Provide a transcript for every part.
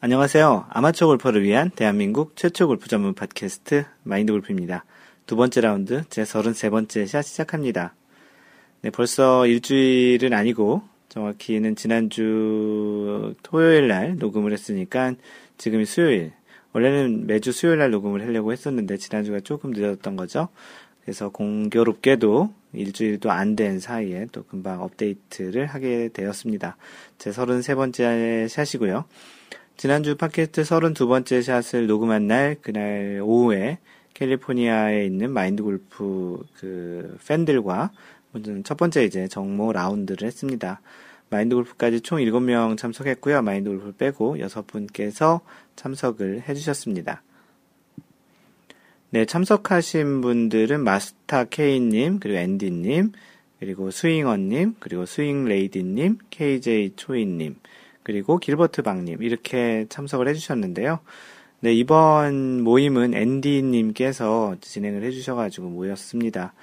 안녕하세요. 아마추어 골퍼를 위한 대한민국 최초 골프 전문 팟캐스트 마인드 골프입니다. 두 번째 라운드 제 33번째 샷 시작합니다. 네, 벌써 일주일은 아니고 정확히는 지난주 토요일 날 녹음을 했으니까 지금이 수요일. 원래는 매주 수요일 날 녹음을 하려고 했었는데 지난주가 조금 늦어졌던 거죠. 그래서 공교롭게도 일주일도 안 된 사이에 또 금방 업데이트를 하게 되었습니다. 제 33번째 샷이고요. 지난주 팟캐스트 32번째 샷을 녹음한 날, 그날 오후에 캘리포니아에 있는 마인드 골프 팬들과 첫 번째 정모 라운드를 했습니다. 마인드 골프까지 총 7명 참석했고요. 마인드 골프 빼고 6분께서 참석을 해주셨습니다. 네, 참석하신 분들은 마스터 K님, 그리고 앤디님, 그리고 스윙어님, 그리고 스윙 레이디님, KJ 초이님, 그리고 길버트 방님 이렇게 참석을 해주셨는데요. 네, 이번 모임은 앤디님께서 진행을 해주셔가지고 모였습니다.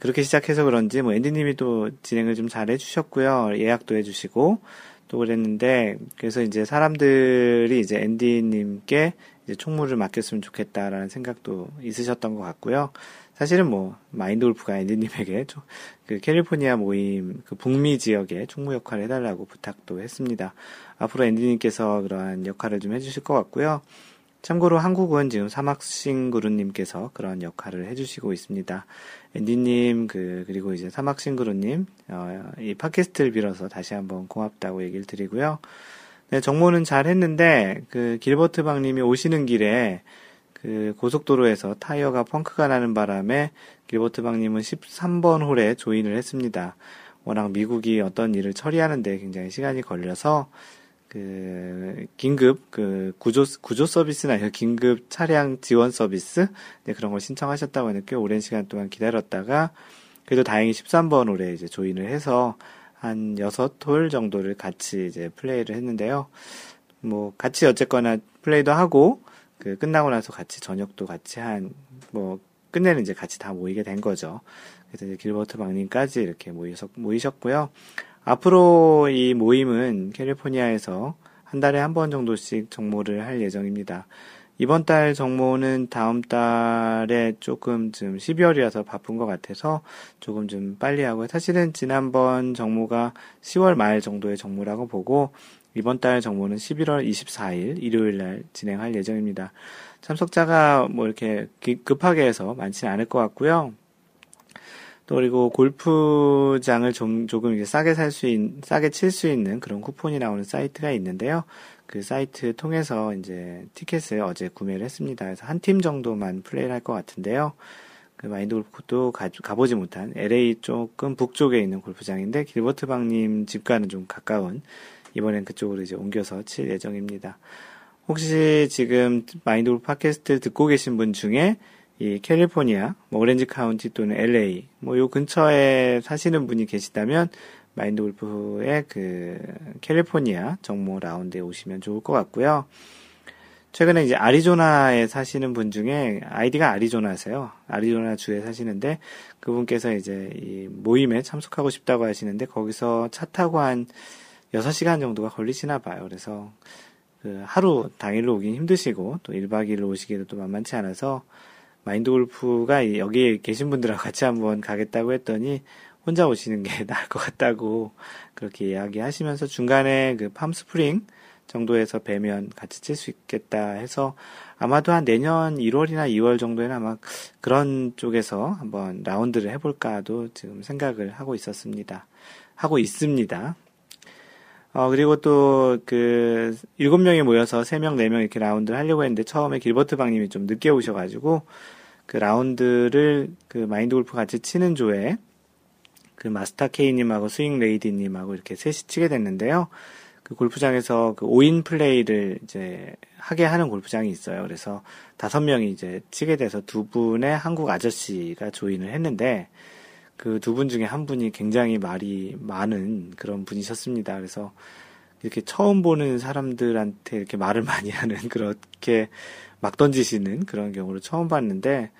그렇게 시작해서 그런지 앤디님이 또 진행을 좀 잘 해주셨고요. 예약도 해주시고 또 그랬는데 그래서 사람들이 앤디님께 총무를 맡겼으면 좋겠다라는 생각도 있으셨던 것 같고요. 사실은 마인드골프가 앤디님에게 캘리포니아 모임 북미 지역의 총무 역할을 해달라고 부탁도 했습니다. 앞으로 앤디님께서 그러한 역할을 좀 해주실 것 같고요. 참고로 한국은 지금 사막싱 그루님께서 그런 역할을 해주시고 있습니다. 앤디님 그리고 사막싱 그루님 이 팟캐스트를 빌어서 다시 한번 고맙다고 얘기를 드리고요. 네, 정모는 잘 했는데, 길버트 방님이 오시는 길에, 고속도로에서 타이어가 펑크가 나는 바람에, 길버트 방님은 13번 홀에 조인을 했습니다. 워낙 미국이 어떤 일을 처리하는데 굉장히 시간이 걸려서, 긴급, 구조 서비스나 긴급 차량 지원 서비스? 네, 그런 걸 신청하셨다고 하니까 꽤 오랜 시간 동안 기다렸다가, 그래도 다행히 13번 홀에 조인을 해서, 한 6홀 정도를 같이 플레이를 했는데요. 같이 어쨌거나 플레이도 하고, 끝나고 나서 같이 저녁도 같이 끝내는 같이 다 모이게 된 거죠. 그래서 길버트 박님까지 이렇게 모이셨고요. 앞으로 이 모임은 캘리포니아에서 한 달에 한 번 정도씩 정모를 할 예정입니다. 이번 달 정모는 다음 달에 조금 12월이라서 바쁜 것 같아서 조금 빨리 하고요. 사실은 지난번 정모가 10월 말 정도의 정모라고 보고 이번 달 정모는 11월 24일 일요일 날 진행할 예정입니다. 참석자가 이렇게 급하게 해서 많지는 않을 것 같고요. 또 그리고 골프장을 조금 싸게 칠 수 있는 그런 쿠폰이 나오는 사이트가 있는데요. 그 사이트 통해서 티켓을 어제 구매를 했습니다. 그래서 한 팀 정도만 플레이를 할 것 같은데요. 마인드 골프도 가보지 못한 LA 조금 북쪽에 있는 골프장인데, 길버트 방님 집과는 좀 가까운, 이번엔 그쪽으로 옮겨서 칠 예정입니다. 혹시 지금 마인드 골프 팟캐스트 듣고 계신 분 중에, 이 캘리포니아, 오렌지 카운티 또는 LA, 요 근처에 사시는 분이 계시다면, 마인드 골프의 캘리포니아 정모 라운드에 오시면 좋을 것 같고요. 최근에 아리조나에 사시는 분 중에 아이디가 아리조나세요. 아리조나 주에 사시는데 그분께서 이 모임에 참석하고 싶다고 하시는데 거기서 차 타고 한 6시간 정도가 걸리시나 봐요. 그래서 하루 당일로 오긴 힘드시고 또 1박 2일로 오시기도 또 만만치 않아서 마인드 골프가 여기 계신 분들하고 같이 한번 가겠다고 했더니 혼자 오시는 게 나을 것 같다고 그렇게 이야기하시면서 중간에 팜스프링 정도에서 뵈면 같이 칠 수 있겠다 해서 아마도 한 내년 1월이나 2월 정도에는 아마 그런 쪽에서 한번 라운드를 해볼까도 지금 생각을 하고 있었습니다. 하고 있습니다. 그리고 또 7명이 모여서 3명, 4명 이렇게 라운드를 하려고 했는데 처음에 길버트 방님이 좀 늦게 오셔가지고 라운드를 마인드 골프 같이 치는 조에 마스터 K님하고 스윙 레이디님하고 이렇게 셋이 치게 됐는데요. 골프장에서 5인 플레이를 하게 하는 골프장이 있어요. 그래서 5명이 치게 돼서 2분의 한국 아저씨가 조인을 했는데, 2분 중에 한 분이 굉장히 말이 많은 그런 분이셨습니다. 그래서 이렇게 처음 보는 사람들한테 이렇게 말을 많이 하는, 그렇게 막 던지시는 그런 경우를 처음 봤는데,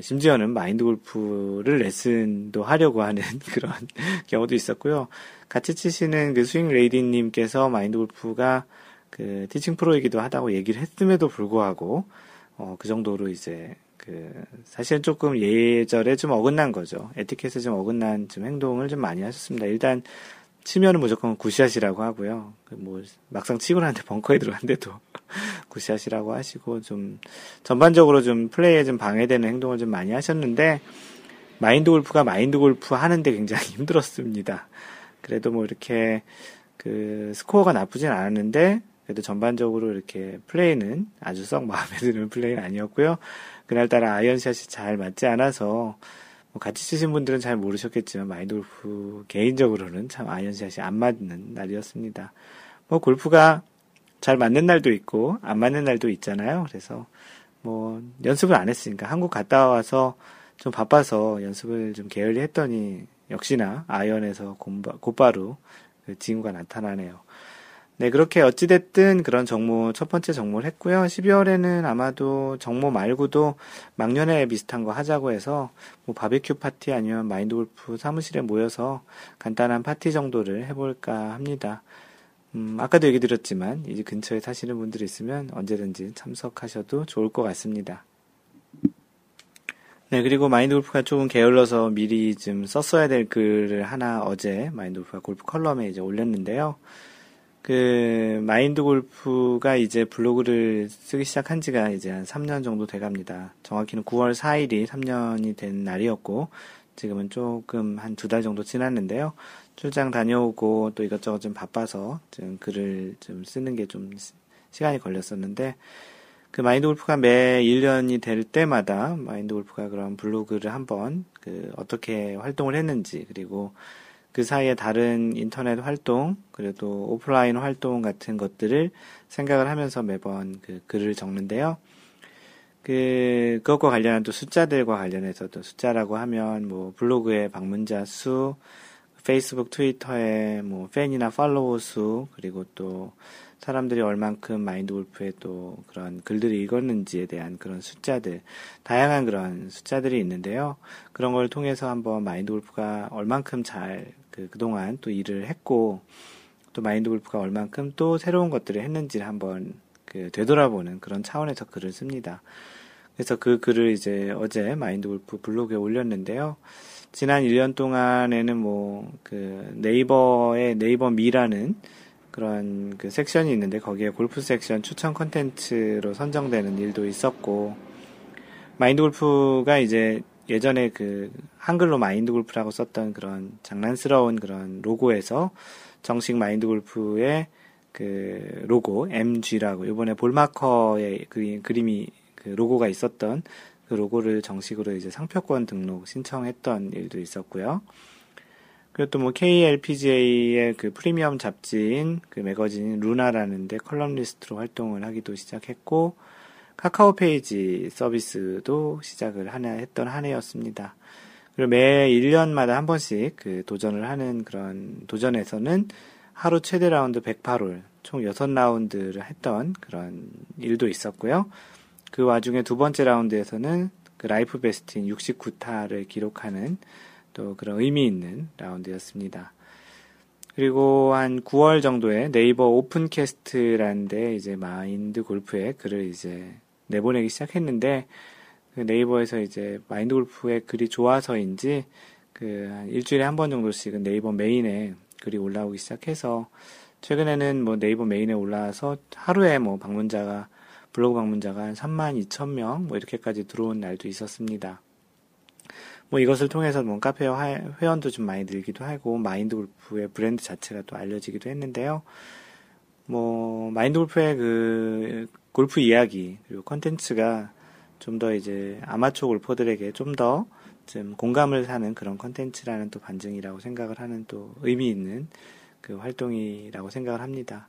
심지어는 마인드 골프를 레슨도 하려고 하는 그런 경우도 있었고요. 같이 치시는 스윙 레이디님께서 마인드 골프가 그 티칭 프로이기도 하다고 얘기를 했음에도 불구하고 그 정도로 이제 사실은 조금 예절에 좀 어긋난 거죠. 에티켓에 좀 어긋난 좀 행동을 좀 많이 하셨습니다. 일단 치면은 무조건 굿샷이라고 하고요. 뭐 막상 치고 나는데 벙커에 들어갔는데도 굿샷이라고 하시고 좀 전반적으로 좀 플레이에 좀 방해되는 행동을 좀 많이 하셨는데 마인드 골프가 마인드 골프 하는데 굉장히 힘들었습니다. 그래도 뭐 이렇게 스코어가 나쁘진 않았는데 그래도 전반적으로 이렇게 플레이는 아주 썩 마음에 드는 플레이는 아니었고요. 그날따라 아이언샷이 잘 맞지 않아서 뭐 같이 치신 분들은 잘 모르셨겠지만 마인드 골프 개인적으로는 참 아이언샷이 안 맞는 날이었습니다. 뭐 골프가 잘 맞는 날도 있고 안 맞는 날도 있잖아요. 그래서 뭐 연습을 안 했으니까 한국 갔다 와서 좀 바빠서 연습을 좀 게을리 했더니 역시나 아이언에서 곧바로 그 징후가 나타나네요. 네, 그렇게 어찌됐든 그런 정모, 첫 번째 정모를 했고요. 12월에는 아마도 정모 말고도 막년에 비슷한 거 하자고 해서 뭐 바비큐 파티 아니면 마인드 골프 사무실에 모여서 간단한 파티 정도를 해볼까 합니다. 아까도 얘기 드렸지만 이제 근처에 사시는 분들이 있으면 언제든지 참석하셔도 좋을 것 같습니다. 네, 그리고 마인드 골프가 조금 게을러서 미리 좀 썼어야 될 글을 하나 어제 마인드 골프가 골프 컬럼에 이제 올렸는데요. 마인드 골프가 이제 블로그를 쓰기 시작한 지가 이제 한 3년 정도 돼 갑니다. 정확히는 9월 4일이 3년이 된 날이었고, 지금은 조금 한 2달 정도 지났는데요. 출장 다녀오고 또 이것저것 좀 바빠서 좀 글을 좀 쓰는 게 좀 시간이 걸렸었는데, 마인드 골프가 매 1년이 될 때마다 마인드 골프가 그런 블로그를 한번 어떻게 활동을 했는지, 그리고 그 사이에 다른 인터넷 활동, 그래도 오프라인 활동 같은 것들을 생각을 하면서 매번 글을 적는데요. 그것과 관련한 또 숫자들과 관련해서 또 숫자라고 하면 뭐 블로그의 방문자 수, 페이스북, 트위터의 뭐 팬이나 팔로워 수, 그리고 또 사람들이 얼만큼 마인드 골프의 또 그런 글들을 읽었는지에 대한 그런 숫자들, 다양한 그런 숫자들이 있는데요. 그런 걸 통해서 한번 마인드 골프가 얼만큼 잘 그동안 또 일을 했고, 또 마인드 골프가 얼만큼 또 새로운 것들을 했는지를 한번 되돌아보는 그런 차원에서 글을 씁니다. 그래서 그 글을 이제 어제 마인드 골프 블로그에 올렸는데요. 지난 1년 동안에는 뭐 네이버의 네이버 미라는 그런 섹션이 있는데 거기에 골프 섹션 추천 콘텐츠로 선정되는 일도 있었고, 마인드 골프가 이제 예전에 한글로 마인드 골프라고 썼던 그런 장난스러운 그런 로고에서 정식 마인드 골프의 로고 MG라고 이번에 볼마커의 그림이 로고가 있었던 그 로고를 정식으로 이제 상표권 등록 신청했던 일도 있었고요. 그리고 또 뭐 KLPGA의 프리미엄 잡지인 매거진인 루나라는 데 컬럼리스트로 활동을 하기도 시작했고, 카카오 페이지 서비스도 시작을 했던 한 해였습니다. 그리고 매 1년마다 한 번씩 도전을 하는 그런 도전에서는 하루 최대 라운드 108홀, 총 6라운드를 했던 그런 일도 있었고요. 그 와중에 두 번째 라운드에서는 라이프 베스트인 69타를 기록하는 또 그런 의미 있는 라운드였습니다. 그리고 한 9월 정도에 네이버 오픈캐스트라는 데 이제 마인드 골프의 글을 이제 내보내기 시작했는데, 네이버에서 이제 마인드 골프의 글이 좋아서인지 한 일주일에 한 번 정도씩은 네이버 메인에 글이 올라오기 시작해서 최근에는 뭐 네이버 메인에 올라와서 하루에 뭐 블로그 방문자가 한 32,000명 뭐 이렇게까지 들어온 날도 있었습니다. 뭐 이것을 통해서 뭐 카페 회원도 좀 많이 늘기도 하고 마인드 골프의 브랜드 자체가 또 알려지기도 했는데요. 뭐 마인드 골프의 골프 이야기 그리고 컨텐츠가 좀 더 이제 아마추어 골퍼들에게 좀 더 좀 공감을 사는 그런 컨텐츠라는 또 반증이라고 생각을 하는 또 의미 있는 활동이라고 생각을 합니다.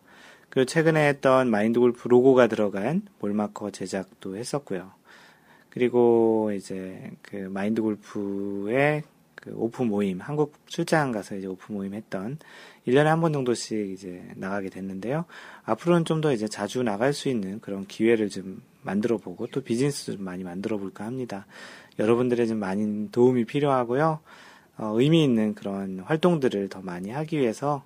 그리고 최근에 했던 마인드 골프 로고가 들어간 몰마커 제작도 했었고요. 그리고 이제 마인드 골프의 오프 모임, 한국 출장 가서 이제 오프 모임 했던 1년에 한 번 정도씩 이제 나가게 됐는데요. 앞으로는 좀 더 이제 자주 나갈 수 있는 그런 기회를 좀 만들어 보고 또 비즈니스도 좀 많이 만들어 볼까 합니다. 여러분들의 좀 많은 도움이 필요하고요. 의미 있는 그런 활동들을 더 많이 하기 위해서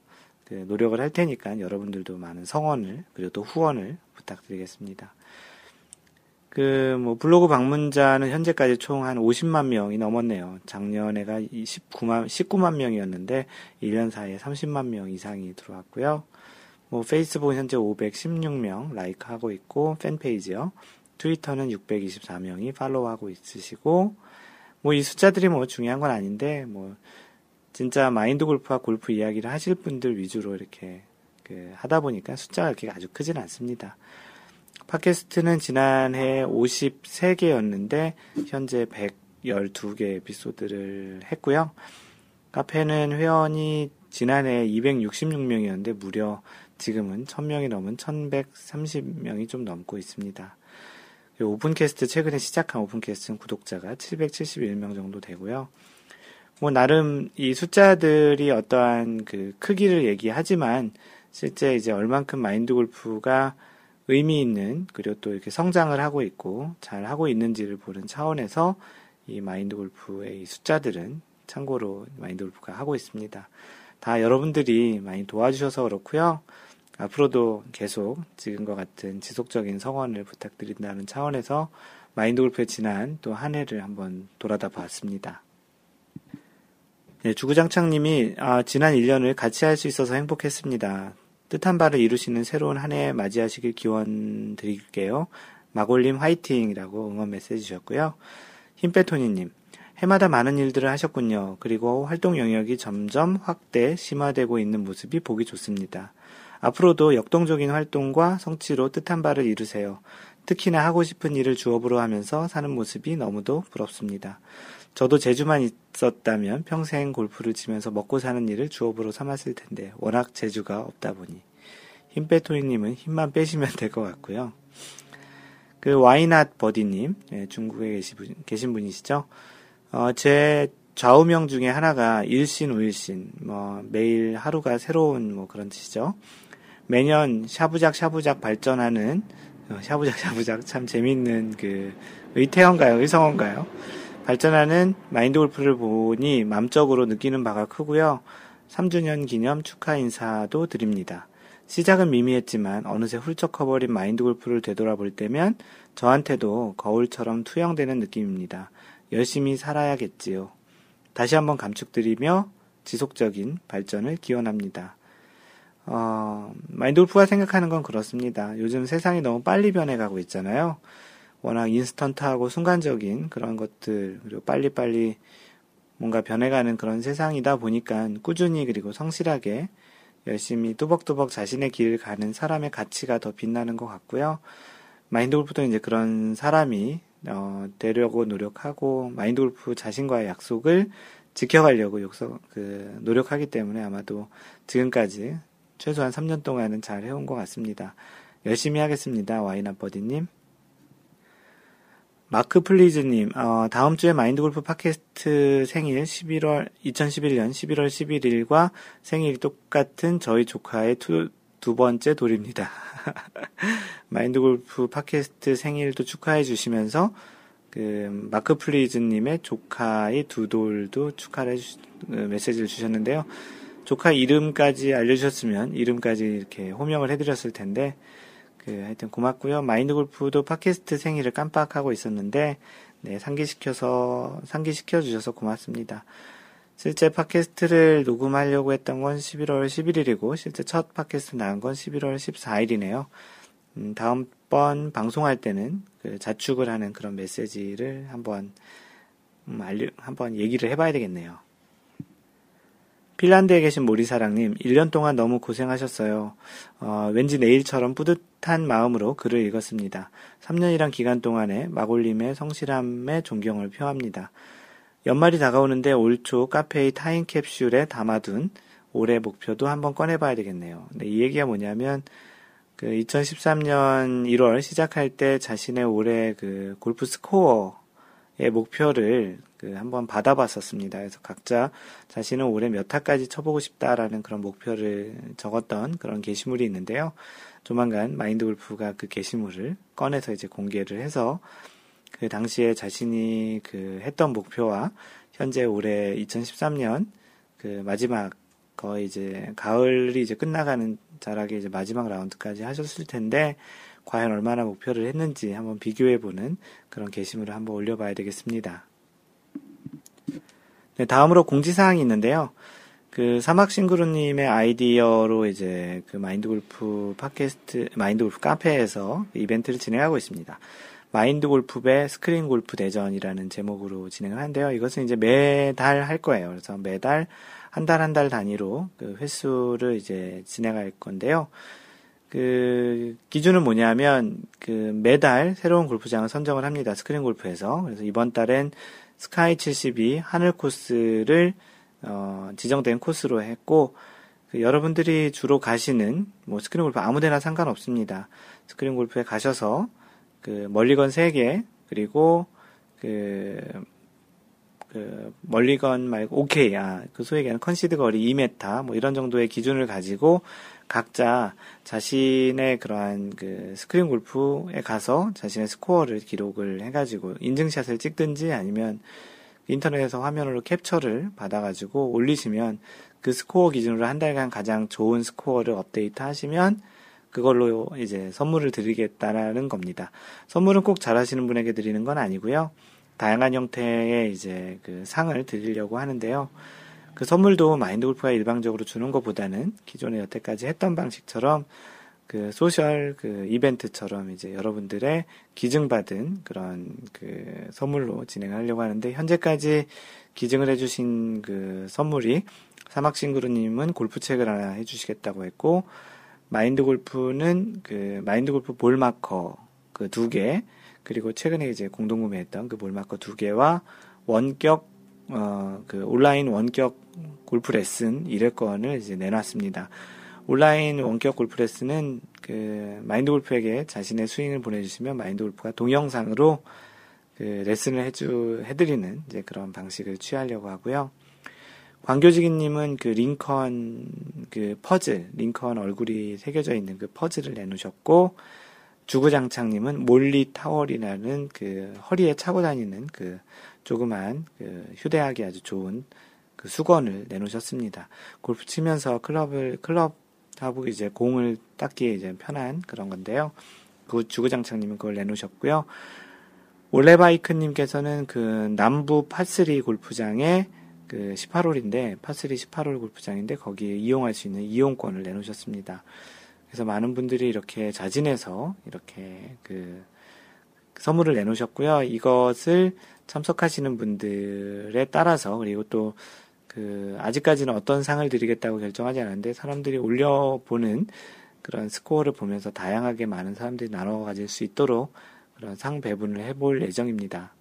노력을 할 테니까 여러분들도 많은 성원을 그리고 또 후원을 부탁드리겠습니다. 블로그 방문자는 현재까지 총 한 50만 명이 넘었네요. 작년에가 19만 명이었는데 1년 사이에 30만 명 이상이 들어왔고요. 페이스북은 현재 516명 라이크하고 있고, 팬페이지요. 트위터는 624명이 팔로우하고 있으시고, 이 숫자들이 중요한 건 아닌데, 진짜 마인드 골프와 골프 이야기를 하실 분들 위주로 이렇게 하다 보니까 숫자가 이렇게 아주 크진 않습니다. 팟캐스트는 지난해 53개였는데 현재 112개 에피소드를 했고요. 카페는 회원이 지난해 266명이었는데 무려 지금은 1000명이 넘은 1130명이 좀 넘고 있습니다. 오픈캐스트, 최근에 시작한 오픈캐스트는 구독자가 771명 정도 되고요. 나름 이 숫자들이 어떠한 크기를 얘기하지만 실제 이제 얼만큼 마인드 골프가 의미 있는, 그리고 또 이렇게 성장을 하고 있고 잘 하고 있는지를 보는 차원에서 이 마인드 골프의 이 숫자들은 참고로 마인드 골프가 하고 있습니다. 다 여러분들이 많이 도와주셔서 그렇고요. 앞으로도 계속 지금과 같은 지속적인 성원을 부탁드린다는 차원에서 마인드 골프의 지난 또 한 해를 한번 돌아다 봤습니다. 네, 주구장창님이 지난 1년을 같이 할 수 있어서 행복했습니다. 뜻한 바를 이루시는 새로운 한 해 맞이하시길 기원 드릴게요. 마골님 화이팅이라고 응원 메시지 주셨고요. 힘빼토니님, 해마다 많은 일들을 하셨군요. 그리고 활동 영역이 점점 확대, 심화되고 있는 모습이 보기 좋습니다. 앞으로도 역동적인 활동과 성취로 뜻한 바를 이루세요. 특히나 하고 싶은 일을 주업으로 하면서 사는 모습이 너무도 부럽습니다. 저도 제주만 있었다면 평생 골프를 치면서 먹고 사는 일을 주업으로 삼았을 텐데 워낙 제주가 없다 보니. 힘빼토이님은 힘만 빼시면 될 것 같고요. 와이낫 버디님, 예, 중국에 계신 분이시죠. 제 좌우명 중에 하나가 일신 우일신, 매일 하루가 새로운 그런 뜻이죠. 매년 샤부작 발전하는, 샤부작 참 재밌는 의태어인가요? 의성어인가요? 발전하는 마인드 골프를 보니 마음적으로 느끼는 바가 크고요. 3주년 기념 축하 인사도 드립니다. 시작은 미미했지만 어느새 훌쩍 커버린 마인드 골프를 되돌아볼 때면 저한테도 거울처럼 투영되는 느낌입니다. 열심히 살아야겠지요. 다시 한번 감축드리며 지속적인 발전을 기원합니다. 마인드 골프가 생각하는 건 그렇습니다. 요즘 세상이 너무 빨리 변해가고 있잖아요. 워낙 인스턴트하고 순간적인 그런 것들, 그리고 빨리빨리 뭔가 변해가는 그런 세상이다 보니까 꾸준히 그리고 성실하게 열심히 뚜벅뚜벅 자신의 길을 가는 사람의 가치가 더 빛나는 것 같고요. 마인드 골프도 이제 그런 사람이 되려고 노력하고 마인드 골프 자신과의 약속을 지켜가려고 노력하기 때문에 아마도 지금까지 최소한 3년 동안은 잘 해온 것 같습니다. 열심히 하겠습니다. 와이낫 버디님. 마크 플리즈님, 다음 주에 마인드 골프 팟캐스트 생일 2011년 11월 11일과 생일이 똑같은 저희 조카의 두 번째 돌입니다. 마인드 골프 팟캐스트 생일도 축하해 주시면서, 마크 플리즈님의 조카의 두 돌도 메시지를 주셨는데요. 조카 이름까지 알려주셨으면, 이름까지 이렇게 호명을 해드렸을 텐데, 하여튼 고맙고요. 마인드 골프도 팟캐스트 생일을 깜빡하고 있었는데, 네, 상기시켜 주셔서 고맙습니다. 실제 팟캐스트를 녹음하려고 했던 건 11월 11일이고, 실제 첫 팟캐스트 나온 건 11월 14일이네요. 다음번 방송할 때는 자축을 하는 그런 메시지를 한번 얘기를 해봐야 되겠네요. 핀란드에 계신 모리사랑님, 1년 동안 너무 고생하셨어요. 왠지 내일처럼 뿌듯한 마음으로 글을 읽었습니다. 3년이란 기간 동안에 마골님의 성실함에 존경을 표합니다. 연말이 다가오는데 올 초 카페의 타임캡슐에 담아둔 올해 목표도 한번 꺼내봐야 되겠네요. 네, 이 얘기가 뭐냐면 2013년 1월 시작할 때 자신의 올해 골프 스코어 의 목표를 한번 받아봤었습니다. 그래서 각자 자신은 올해 몇 타까지 쳐보고 싶다라는 그런 목표를 적었던 그런 게시물이 있는데요. 조만간 마인드 골프가 그 게시물을 꺼내서 이제 공개를 해서 그 당시에 자신이 했던 목표와 현재 올해 2013년 마지막 거의 이제 가을이 이제 끝나가는 자락의 이제 마지막 라운드까지 하셨을 텐데 과연 얼마나 목표를 했는지 한번 비교해보는 그런 게시물을 한번 올려봐야 되겠습니다. 네, 다음으로 공지사항이 있는데요. 그 사막싱그루님의 아이디어로 이제 그 마인드골프 팟캐스트, 마인드골프 카페에서 이벤트를 진행하고 있습니다. 마인드골프의 스크린골프 대전이라는 제목으로 진행을 한대요. 이것은 이제 매달 할 거예요. 그래서 매달 한 달 단위로 그 횟수를 이제 진행할 건데요. 그 기준은 뭐냐면 그 매달 새로운 골프장을 선정을 합니다. 스크린골프에서. 그래서 이번 달엔 스카이 72 하늘 코스를 지정된 코스로 했고, 그 여러분들이 주로 가시는, 뭐, 스크린 골프 아무데나 상관없습니다. 스크린 골프에 가셔서, 그, 멀리건 3개, 그리고, 멀리건 말고, 오케이, 그 소위 얘기하는 컨시드 거리 2m, 뭐, 이런 정도의 기준을 가지고, 각자 자신의 그러한 그 스크린 골프에 가서 자신의 스코어를 기록을 해가지고, 인증샷을 찍든지 아니면, 인터넷에서 화면으로 캡처를 받아가지고 올리시면 그 스코어 기준으로 한 달간 가장 좋은 스코어를 업데이트 하시면 그걸로 이제 선물을 드리겠다라는 겁니다. 선물은 꼭 잘하시는 분에게 드리는 건 아니고요. 다양한 형태의 이제 그 상을 드리려고 하는데요. 그 선물도 마인드골프가 일방적으로 주는 것보다는 기존에 여태까지 했던 방식처럼 그 소셜 그 이벤트처럼 이제 여러분들의 기증받은 그런 그 선물로 진행하려고 하는데, 현재까지 기증을 해주신 그 선물이 사막싱그루님은 골프책을 하나 해주시겠다고 했고, 마인드골프는 그 마인드골프 볼마커 그 2개, 그리고 최근에 이제 공동구매했던 그 볼마커 2개와 원격 그 온라인 원격 골프 레슨 1회권을 이제 내놨습니다. 온라인 원격 골프 레슨은 그 마인드 골프에게 자신의 스윙을 보내주시면 마인드 골프가 동영상으로 그 레슨을 해드리는 이제 그런 방식을 취하려고 하고요. 광교지기님은 그 링컨 그 퍼즐, 링컨 얼굴이 새겨져 있는 그 퍼즐을 내놓으셨고, 주구장창님은 몰리 타월이라는 그 허리에 차고 다니는 그 조그만 그 휴대하기 아주 좋은 그 수건을 내놓으셨습니다. 골프 치면서 클럽하고 이제 공을 닦기에 이제 편한 그런 건데요. 그 주구장창님은 그걸 내놓으셨고요. 올레바이크님께서는 그 남부 파3 골프장에 그 18홀인데, 파3 18홀 골프장인데 거기에 이용할 수 있는 이용권을 내놓으셨습니다. 그래서 많은 분들이 이렇게 자진해서 이렇게 그 선물을 내놓으셨고요. 이것을 참석하시는 분들에 따라서, 그리고 또 그 아직까지는 어떤 상을 드리겠다고 결정하지 않았는데 사람들이 올려보는 그런 스코어를 보면서 다양하게 많은 사람들이 나눠 가질 수 있도록 그런 상 배분을 해볼 예정입니다.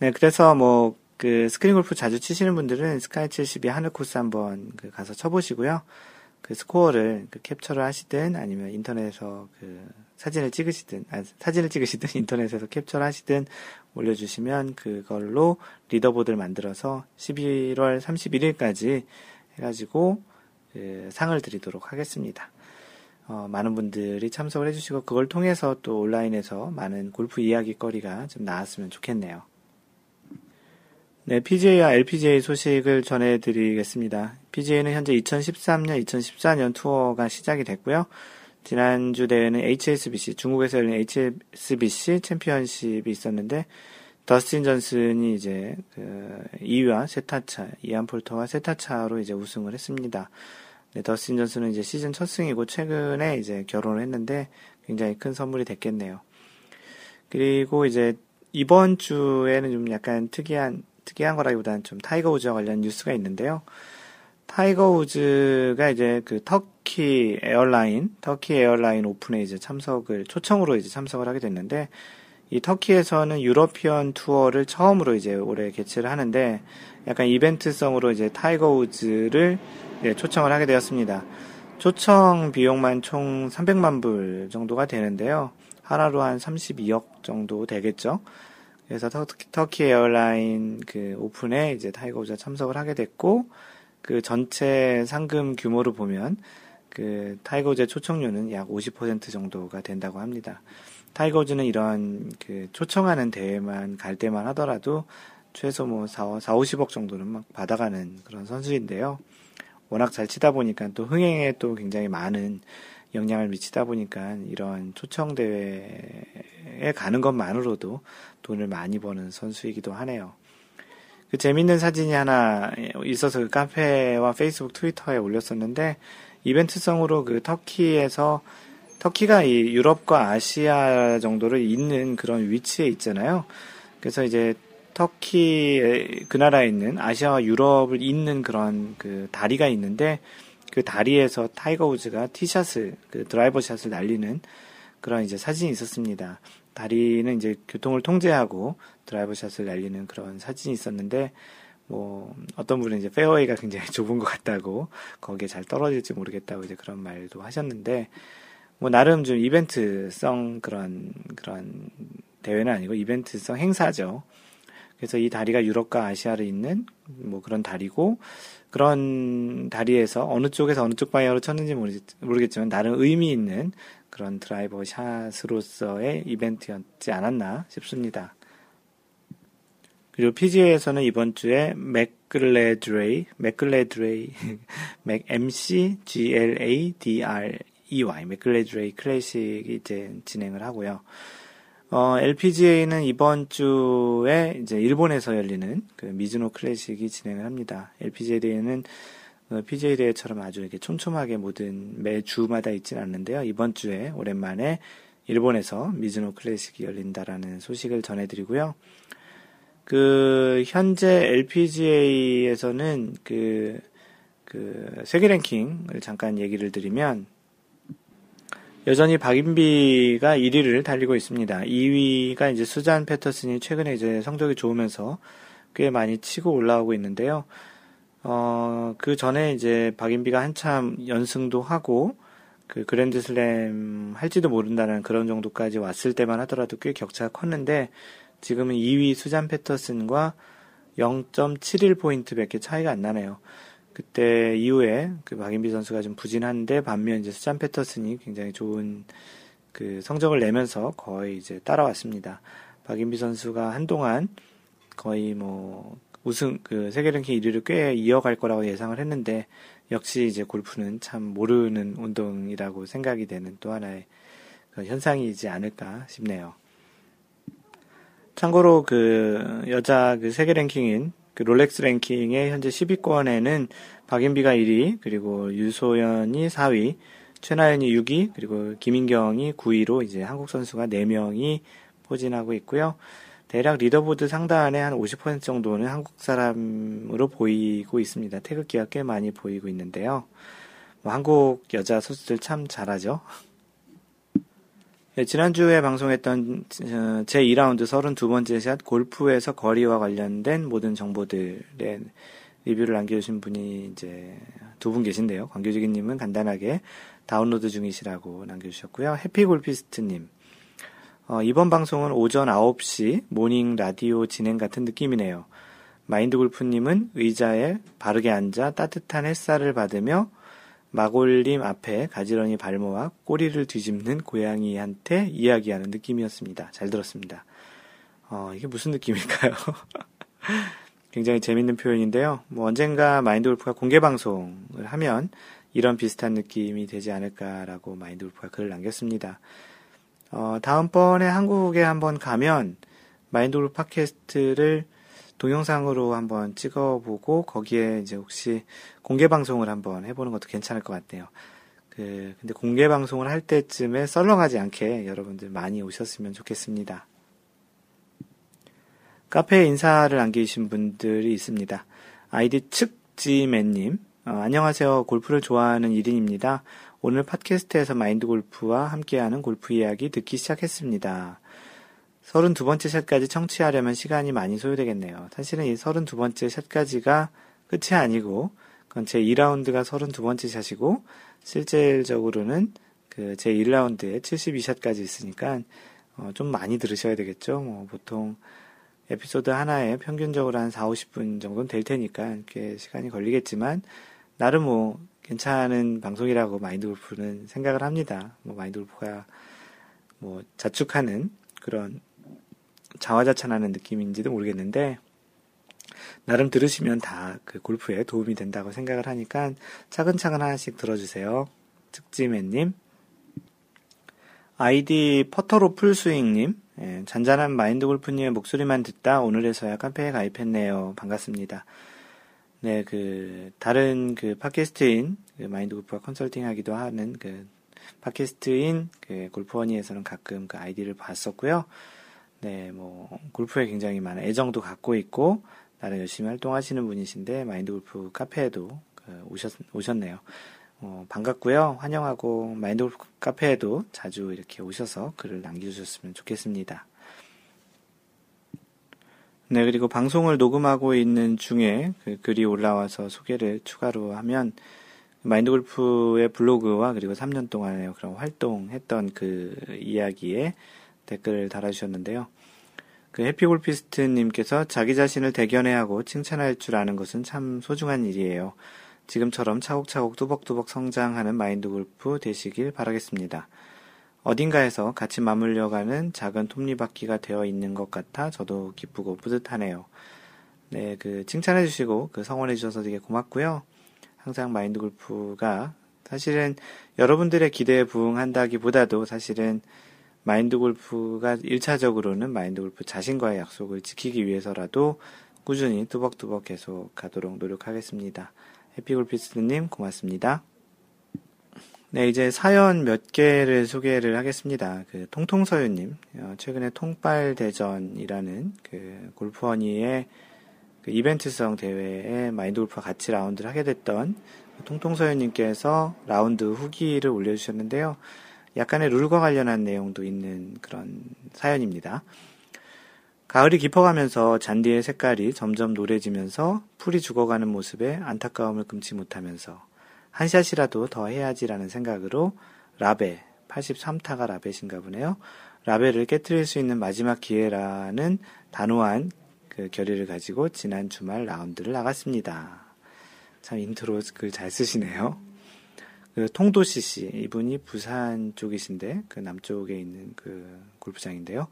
네, 그래서 뭐 그 스크린 골프 자주 치시는 분들은 스카이 72 하늘 코스 한번 그 가서 쳐보시고요. 그 스코어를 그 캡처를 하시든 아니면 인터넷에서 그 사진을 찍으시든 인터넷에서 캡처를 하시든 올려주시면 그걸로 리더보드를 만들어서 11월 31일까지 해가지고 그 상을 드리도록 하겠습니다. 많은 분들이 참석을 해주시고 그걸 통해서 또 온라인에서 많은 골프 이야기거리가 좀 나왔으면 좋겠네요. 네, PGA와 LPGA 소식을 전해드리겠습니다. PGA는 현재 2013년, 2014년 투어가 시작이 됐고요. 지난주 대회는 HSBC, 중국에서 열린 HSBC 챔피언십이 있었는데, 더스틴 존슨이 이제, 2위와 세타차, 이안 폴터와 세타차로 이제 우승을 했습니다. 네, 더스틴 존슨은 이제 시즌 첫 승이고, 최근에 이제 결혼을 했는데, 굉장히 큰 선물이 됐겠네요. 그리고 이제, 이번 주에는 좀 약간 특이한 거라기보다는 좀 타이거 우즈와 관련 뉴스가 있는데요. 타이거 우즈가 이제 그 터키 에어라인 오픈에 이제 초청으로 이제 참석을 하게 됐는데, 이 터키에서는 유러피언 투어를 처음으로 이제 올해 개최를 하는데, 약간 이벤트성으로 이제 타이거 우즈를 네, 초청을 하게 되었습니다. 초청 비용만 총 300만 불 정도가 되는데요. 하나로 한 32억 정도 되겠죠. 그래서 터키 에어라인 그 오픈에 이제 타이거 우즈가 참석을 하게 됐고, 그 전체 상금 규모로 보면 그 타이거 우즈의 초청료는 약 50% 정도가 된다고 합니다. 타이거 우즈는 이런 그 초청하는 대회만 갈 때만 하더라도 최소 뭐 4, 50억 정도는 막 받아가는 그런 선수인데요. 워낙 잘 치다 보니까 또 흥행에 또 굉장히 많은 영향을 미치다 보니까 이런 초청 대회에 가는 것만으로도 돈을 많이 버는 선수이기도 하네요. 그 재밌는 사진이 하나 있어서 그 카페와 페이스북, 트위터에 올렸었는데 이벤트성으로 그 터키에서 터키가 이 유럽과 아시아 정도를 잇는 그런 위치에 있잖아요. 그래서 이제 터키 그 나라에 있는 아시아와 유럽을 잇는 그런 그 다리가 있는데 그 다리에서 타이거 우즈가 티샷을 그 드라이버 샷을 날리는 그런 이제 사진이 있었습니다. 다리는 이제 교통을 통제하고 드라이버 샷을 날리는 그런 사진이 있었는데 뭐 어떤 분은 이제 페어웨이가 굉장히 좁은 것 같다고 거기에 잘 떨어질지 모르겠다고 이제 그런 말도 하셨는데 뭐 나름 좀 이벤트성 그런 대회는 아니고 이벤트성 행사죠. 그래서 이 다리가 유럽과 아시아를 잇는 뭐 그런 다리고 그런 다리에서 어느 쪽에서 어느 쪽 방향으로 쳤는지 모르겠지만 나름 의미 있는 그런 드라이버 샷으로서의 이벤트였지 않았나 싶습니다. 그리고 PGA에서는 이번 주에 맥글레드레이 맥글레드레이 클래식이 이제 진행을 하고요. LPGA는 이번 주에 이제 일본에서 열리는 그 미즈노 클래식이 진행을 합니다. LPGA 대회는 PGA 대회처럼 아주 이렇게 촘촘하게 모든 매 주마다 있진 않는데요. 이번 주에 오랜만에 일본에서 미즈노 클래식이 열린다라는 소식을 전해드리고요. 그 현재 LPGA에서는 그 세계 랭킹을 잠깐 얘기를 드리면. 여전히 박인비가 1위를 달리고 있습니다. 2위가 이제 수잔 패터슨이 최근에 이제 성적이 좋으면서 꽤 많이 치고 올라오고 있는데요. 그 전에 이제 박인비가 한참 연승도 하고 그 그랜드슬램 할지도 모른다는 그런 정도까지 왔을 때만 하더라도 꽤 격차가 컸는데 지금은 2위 수잔 패터슨과 0.71포인트 밖에 차이가 안 나네요. 그때 이후에 그 박인비 선수가 좀 부진한데 반면 이제 수잔 패터슨이 굉장히 좋은 그 성적을 내면서 거의 이제 따라왔습니다. 박인비 선수가 한동안 거의 뭐 우승 그 세계 랭킹 1위를 꽤 이어갈 거라고 예상을 했는데 역시 이제 골프는 참 모르는 운동이라고 생각이 되는 또 하나의 그런 현상이지 않을까 싶네요. 참고로 그 여자 그 세계 랭킹인 그 롤렉스 랭킹의 현재 10위권에는 박인비가 1위, 그리고 유소연이 4위, 최나연이 6위, 그리고 김인경이 9위로 이제 한국 선수가 4명이 포진하고 있고요. 대략 리더보드 상단에 한 50% 정도는 한국 사람으로 보이고 있습니다. 태극기가 꽤 많이 보이고 있는데요. 뭐 한국 여자 선수들 참 잘하죠. 네, 지난주에 방송했던 제2라운드 32번째 샷 골프에서 거리와 관련된 모든 정보들의 리뷰를 남겨주신 분이 이제 두 분 계신데요. 광교지기님은 간단하게 다운로드 중이시라고 남겨주셨고요. 해피골피스트님, 이번 방송은 오전 9시 모닝 라디오 진행 같은 느낌이네요. 마인드골프님은 의자에 바르게 앉아 따뜻한 햇살을 받으며 마골림 앞에 가지런히 발모아 꼬리를 뒤집는 고양이한테 이야기하는 느낌이었습니다. 잘 들었습니다. 이게 무슨 느낌일까요? 굉장히 재밌는 표현인데요. 뭐 언젠가 마인드골프가 공개방송을 하면 이런 비슷한 느낌이 되지 않을까라고 마인드골프가 글을 남겼습니다. 다음번에 한국에 한번 가면 마인드골프 팟캐스트를 동영상으로 한번 찍어보고 거기에 이제 혹시 공개 방송을 한번 해보는 것도 괜찮을 것 같네요. 근데 공개 방송을 할 때쯤에 썰렁하지 않게 여러분들 많이 오셨으면 좋겠습니다. 카페에 인사를 남기신 분들이 있습니다. 아이디 측지맨님, 안녕하세요. 골프를 좋아하는 1인입니다. 오늘 팟캐스트에서 마인드 골프와 함께하는 골프 이야기 듣기 시작했습니다. 32번째 샷까지 청취하려면 시간이 많이 소요되겠네요. 사실은 이 32번째 샷까지가 끝이 아니고, 그건 제 2라운드가 32번째 샷이고, 실질적으로는 그 제 1라운드에 72샷까지 있으니까, 좀 많이 들으셔야 되겠죠. 뭐, 보통 에피소드 하나에 평균적으로 한 4, 50분 정도는 될 테니까, 꽤 시간이 걸리겠지만, 나름 뭐, 괜찮은 방송이라고 마인드 골프는 생각을 합니다. 뭐, 마인드 골프가 뭐, 자축하는 그런, 자화자찬하는 느낌인지도 모르겠는데 나름 들으시면 다 그 골프에 도움이 된다고 생각을 하니까 차근차근 하나씩 들어주세요. 특지맨님, 아이디 퍼터로 풀스윙님, 예, 잔잔한 마인드 골프님의 목소리만 듣다 오늘에서야 카페에 가입했네요. 반갑습니다. 네, 다른 팟캐스트인 마인드 골프와 컨설팅 하기도 하는 팟캐스트인 골프원이에서는 가끔 아이디를 봤었고요. 네, 골프에 굉장히 많은 애정도 갖고 있고, 나름 열심히 활동하시는 분이신데, 마인드 골프 카페에도 오셨네요. 반갑고요. 환영하고, 마인드 골프 카페에도 자주 이렇게 오셔서 글을 남겨주셨으면 좋겠습니다. 네, 그리고 방송을 녹음하고 있는 중에 글이 올라와서 소개를 추가로 하면, 마인드 골프의 블로그와 그리고 3년 동안의 그런 활동했던 이야기에 댓글을 달아주셨는데요. 해피골피스트님께서 자기 자신을 대견해하고 칭찬할 줄 아는 것은 참 소중한 일이에요. 지금처럼 차곡차곡 뚜벅뚜벅 성장하는 마인드골프 되시길 바라겠습니다. 어딘가에서 같이 맞물려가는 작은 톱니바퀴가 되어 있는 것 같아 저도 기쁘고 뿌듯하네요. 네, 칭찬해주시고 성원해주셔서 되게 고맙고요. 항상 마인드골프가 사실은 여러분들의 기대에 부응한다기보다도 사실은 마인드 골프가 1차적으로는 마인드 골프 자신과의 약속을 지키기 위해서라도 꾸준히 뚜벅뚜벅 계속 가도록 노력하겠습니다. 해피골피스님 고맙습니다. 네, 이제 사연 몇 개를 소개를 하겠습니다. 통통서유님, 최근에 통발대전이라는 골프원이의 이벤트성 대회에 마인드 골프와 같이 라운드를 하게 됐던 통통서유님께서 라운드 후기를 올려주셨는데요. 약간의 룰과 관련한 내용도 있는 그런 사연입니다. 가을이 깊어가면서 잔디의 색깔이 점점 노래지면서 풀이 죽어가는 모습에 안타까움을 금치 못하면서 한 샷이라도 더 해야지라는 생각으로 라베, 83타가 라베신가 보네요. 라베를 깨트릴 수 있는 마지막 기회라는 단호한 결의를 가지고 지난 주말 라운드를 나갔습니다. 참 인트로 글 잘 쓰시네요. 통도씨 씨, 이분이 부산 쪽이신데 남쪽에 있는 골프장인데요.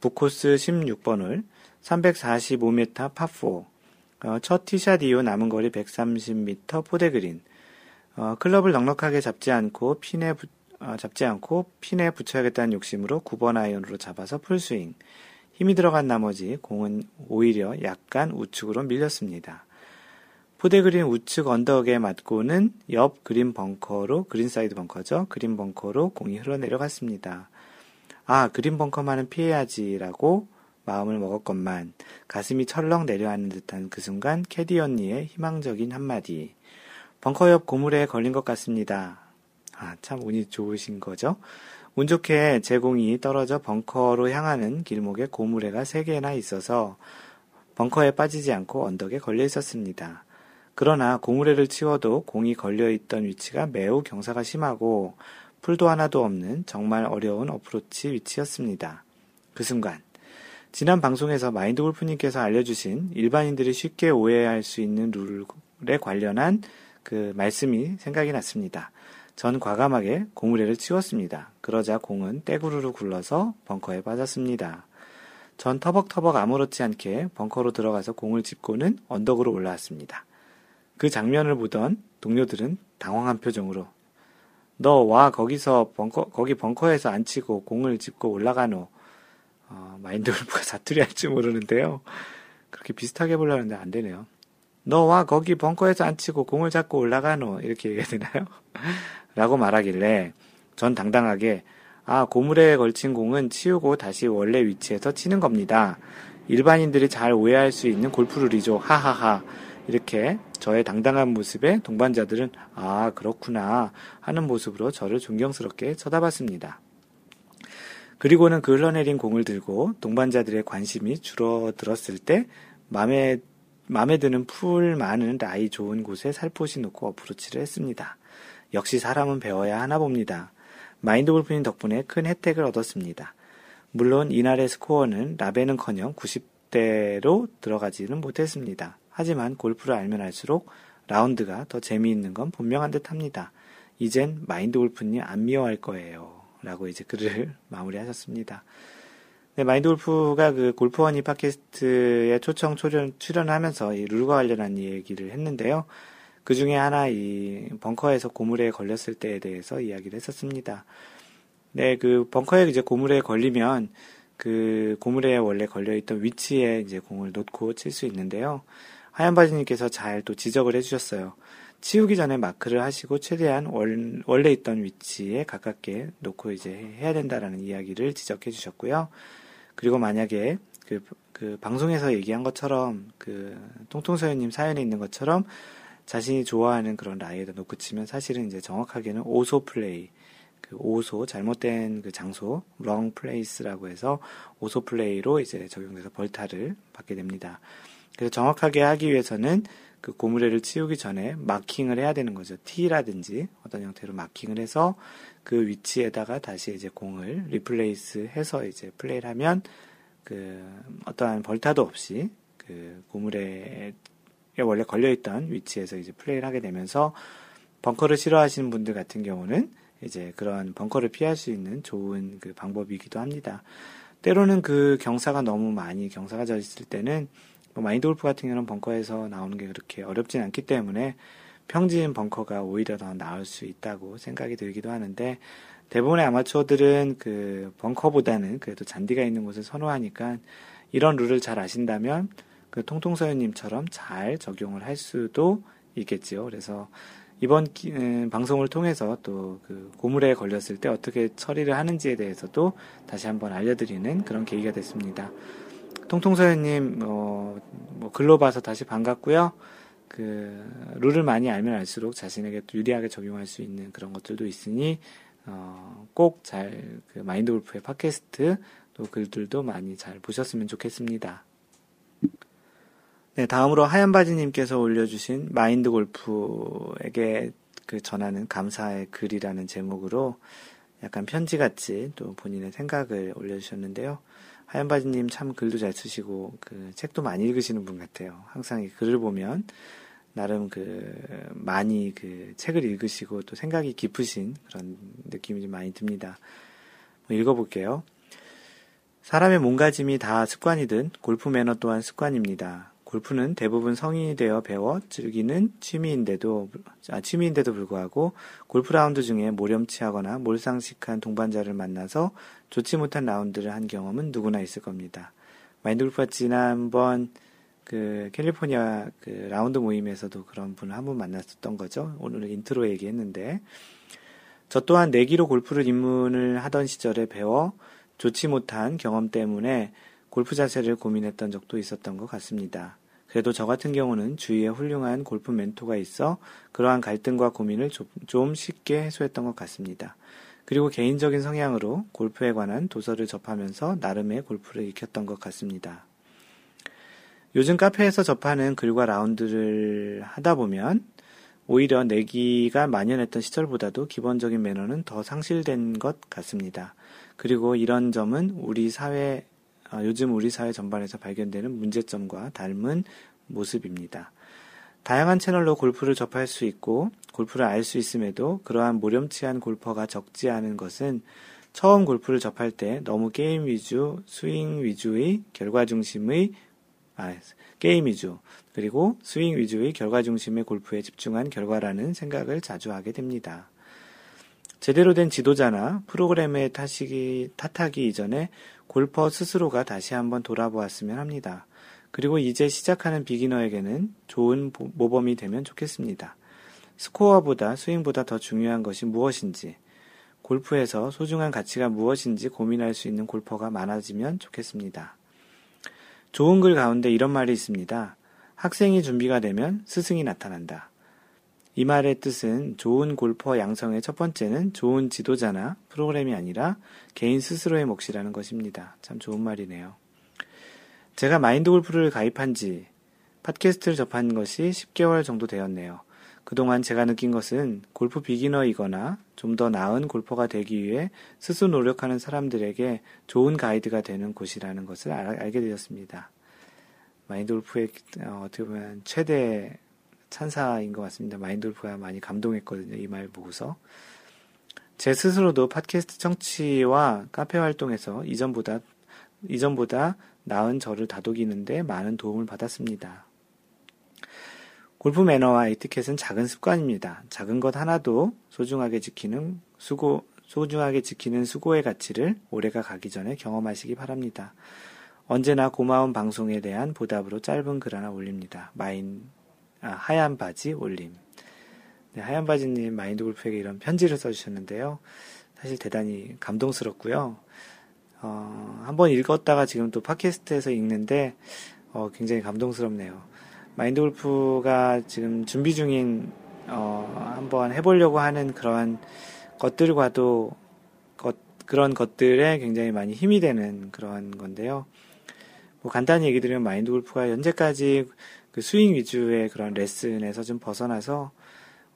북코스 16번을 345m 파4, 첫 티샷 이후 남은 거리 130m 포대그린, 클럽을 넉넉하게 잡지 않고 핀에 붙여야겠다는 욕심으로 9번 아이언으로 잡아서 풀스윙. 힘이 들어간 나머지 공은 오히려 약간 우측으로 밀렸습니다. 포대그린 우측 언덕에 맞고는 옆 그린 벙커로, 그린 사이드 벙커죠. 그린 벙커로 공이 흘러내려갔습니다. 아, 그린 벙커만은 피해야지라고 마음을 먹었건만 가슴이 철렁 내려앉는 듯한 그 순간 캐디 언니의 희망적인 한마디. 벙커 옆 고무래에 걸린 것 같습니다. 아, 참 운이 좋으신 거죠. 운 좋게 제 공이 떨어져 벙커로 향하는 길목에 고무래가 3개나 있어서 벙커에 빠지지 않고 언덕에 걸려 있었습니다. 그러나 고무래를 치워도 공이 걸려있던 위치가 매우 경사가 심하고 풀도 하나도 없는 정말 어려운 어프로치 위치였습니다. 그 순간 지난 방송에서 마인드 골프님께서 알려주신 일반인들이 쉽게 오해할 수 있는 룰에 관련한 말씀이 생각이 났습니다. 전 과감하게 고무래를 치웠습니다. 그러자 공은 떼구르르 굴러서 벙커에 빠졌습니다. 전 터벅터벅 아무렇지 않게 벙커로 들어가서 공을 짚고는 언덕으로 올라왔습니다. 그 장면을 보던 동료들은 당황한 표정으로 너 와 거기서 거기 벙커에서 안 치고 공을 짚고 올라가노. 마인드 골프가 사투리 할지 모르는데요. 그렇게 비슷하게 보려는데 안 되네요. 너 와 거기 벙커에서 안 치고 공을 잡고 올라가노. 이렇게 얘기해야 되나요? 라고 말하길래 전 당당하게 아, 고무래에 걸친 공은 치우고 다시 원래 위치에서 치는 겁니다. 일반인들이 잘 오해할 수 있는 골프룰이죠. 하하하. 이렇게 저의 당당한 모습에 동반자들은 아, 그렇구나 하는 모습으로 저를 존경스럽게 쳐다봤습니다. 그리고는 그 흘러내린 공을 들고 동반자들의 관심이 줄어들었을 때 마음에 드는 풀 많은 라이 좋은 곳에 살포시 놓고 어프로치를 했습니다. 역시 사람은 배워야 하나 봅니다. 마인드 골프님 덕분에 큰 혜택을 얻었습니다. 물론 이날의 스코어는 라베는커녕 90대로 들어가지는 못했습니다. 하지만 골프를 알면 알수록 라운드가 더 재미있는 건 분명한 듯 합니다. 이젠 마인드 골프님 안 미워할 거예요. 라고 이제 글을 마무리하셨습니다. 네, 마인드 골프가 그 골프원이 팟캐스트에 초청 출연하면서 이 룰과 관련한 얘기를 했는데요. 그 중에 하나 이 벙커에서 고물에 걸렸을 때에 대해서 이야기를 했었습니다. 네, 그 벙커에 이제 고물에 걸리면 그 고물에 원래 걸려있던 위치에 이제 공을 놓고 칠 수 있는데요. 하얀바지님께서 잘 또 지적을 해주셨어요. 치우기 전에 마크를 하시고 최대한 원래 있던 위치에 가깝게 놓고 이제 해야 된다라는 이야기를 지적해 주셨고요. 그리고 만약에 그 방송에서 얘기한 것처럼 그 통통서연님 사연에 있는 것처럼 자신이 좋아하는 그런 라이에다 놓고 치면 사실은 이제 정확하게는 오소 플레이, 그 오소 잘못된 그 장소, wrong place라고 해서 오소 플레이로 이제 적용돼서 벌타를 받게 됩니다. 그래서 정확하게 하기 위해서는 그 고무래를 치우기 전에 마킹을 해야 되는 거죠. T라든지 어떤 형태로 마킹을 해서 그 위치에다가 다시 이제 공을 리플레이스 해서 이제 플레이를 하면 그 어떠한 벌타도 없이 그 고무래에 원래 걸려있던 위치에서 이제 플레이를 하게 되면서 벙커를 싫어하시는 분들 같은 경우는 이제 그런 벙커를 피할 수 있는 좋은 그 방법이기도 합니다. 때로는 그 경사가 너무 많이 경사가 져 있을 때는 마인드 골프 같은 경우는 벙커에서 나오는 게 그렇게 어렵진 않기 때문에 평지인 벙커가 오히려 더 나을 수 있다고 생각이 들기도 하는데, 대부분의 아마추어들은 그 벙커보다는 그래도 잔디가 있는 곳을 선호하니까 이런 룰을 잘 아신다면 그 통통서연님처럼 잘 적용을 할 수도 있겠지요. 그래서 이번 방송을 통해서 또 그 고물에 걸렸을 때 어떻게 처리를 하는지에 대해서도 다시 한번 알려드리는 그런 계기가 됐습니다. 통통서연님 뭐 글로 봐서 다시 반갑고요. 그 룰을 많이 알면 알수록 자신에게 또 유리하게 적용할 수 있는 그런 것들도 있으니 꼭 잘 그 마인드 골프의 팟캐스트 또 글들도 많이 잘 보셨으면 좋겠습니다. 네, 다음으로 하얀바지님께서 올려주신 마인드 골프에게 그 전하는 감사의 글이라는 제목으로 약간 편지같이 또 본인의 생각을 올려주셨는데요. 하얀바지님 참 글도 잘 쓰시고 그 책도 많이 읽으시는 분 같아요. 항상 이 글을 보면 나름 그 많이 그 책을 읽으시고 또 생각이 깊으신 그런 느낌이 좀 많이 듭니다. 읽어볼게요. 사람의 몸가짐이 다 습관이든 골프 매너 또한 습관입니다. 골프는 대부분 성인이 되어 배워 즐기는 취미인데도 불구하고 골프 라운드 중에 모렴치하거나 몰상식한 동반자를 만나서 좋지 못한 라운드를 한 경험은 누구나 있을 겁니다. 마인드 골프가 지난번 그 캘리포니아 그 라운드 모임에서도 그런 분을 한 분 만났었던 거죠. 오늘 인트로 얘기했는데, 저 또한 내기로 골프를 입문을 하던 시절에 배워 좋지 못한 경험 때문에 골프 자세를 고민했던 적도 있었던 것 같습니다. 그래도 저 같은 경우는 주위에 훌륭한 골프 멘토가 있어 그러한 갈등과 고민을 좀 쉽게 해소했던 것 같습니다. 그리고 개인적인 성향으로 골프에 관한 도서를 접하면서 나름의 골프를 익혔던 것 같습니다. 요즘 카페에서 접하는 글과 라운드를 하다 보면 오히려 내기가 만연했던 시절보다도 기본적인 매너는 더 상실된 것 같습니다. 그리고 이런 점은 요즘 우리 사회 전반에서 발견되는 문제점과 닮은 모습입니다. 다양한 채널로 골프를 접할 수 있고 골프를 알 수 있음에도 그러한 모렴치한 골퍼가 적지 않은 것은 처음 골프를 접할 때 너무 게임 위주 그리고 스윙 위주의 결과 중심의 골프에 집중한 결과라는 생각을 자주 하게 됩니다. 제대로 된 지도자나 프로그램의 탓하기 이전에 골퍼 스스로가 다시 한번 돌아보았으면 합니다. 그리고 이제 시작하는 비기너에게는 좋은 모범이 되면 좋겠습니다. 스코어보다 스윙보다 더 중요한 것이 무엇인지, 골프에서 소중한 가치가 무엇인지 고민할 수 있는 골퍼가 많아지면 좋겠습니다. 좋은 글 가운데 이런 말이 있습니다. 학생이 준비가 되면 스승이 나타난다. 이 말의 뜻은 좋은 골퍼 양성의 첫 번째는 좋은 지도자나 프로그램이 아니라 개인 스스로의 몫이라는 것입니다. 참 좋은 말이네요. 제가 마인드 골프를 가입한 지 팟캐스트를 접한 것이 10개월 정도 되었네요. 그동안 제가 느낀 것은 골프 비기너이거나 좀 더 나은 골퍼가 되기 위해 스스로 노력하는 사람들에게 좋은 가이드가 되는 곳이라는 것을 알게 되었습니다. 마인드 골프의 어떻게 보면 최대 찬사인 것 같습니다. 마인드 골프가 많이 감동했거든요. 이 말 보고서. 제 스스로도 팟캐스트 청취와 카페 활동에서 이전보다 이전보다 나은 저를 다독이는데 많은 도움을 받았습니다. 골프 매너와 에티켓은 작은 습관입니다. 작은 것 하나도 소중하게 지키는 수고의 가치를 올해가 가기 전에 경험하시기 바랍니다. 언제나 고마운 방송에 대한 보답으로 짧은 글 하나 올립니다. 하얀 바지 올림. 네, 하얀 바지님 마인드 골프에게 이런 편지를 써주셨는데요. 사실 대단히 감동스럽고요. 한번 읽었다가 지금 또 팟캐스트에서 읽는데 굉장히 감동스럽네요. 마인드 골프가 지금 준비 중인 한번 해보려고 하는 그러한 것들과도 그런 것들에 굉장히 많이 힘이 되는 그런 건데요. 뭐 간단히 얘기 드리면 마인드 골프가 현재까지 그 스윙 위주의 그런 레슨에서 좀 벗어나서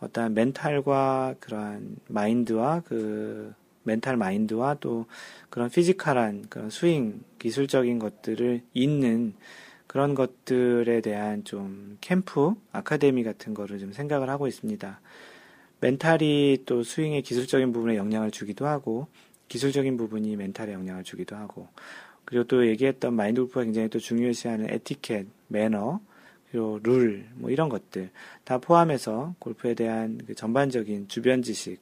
어떤 멘탈과 그러한 마인드와 그 멘탈 마인드와 또 그런 피지컬한 그런 스윙 기술적인 것들을 잇는 그런 것들에 대한 좀 캠프, 아카데미 같은 거를 좀 생각을 하고 있습니다. 멘탈이 또 스윙의 기술적인 부분에 영향을 주기도 하고 기술적인 부분이 멘탈에 영향을 주기도 하고 그리고 또 얘기했던 마인드 골프가 굉장히 또 중요시하는 에티켓, 매너, 그리고 룰, 뭐 이런 것들 다 포함해서 골프에 대한 그 전반적인 주변 지식,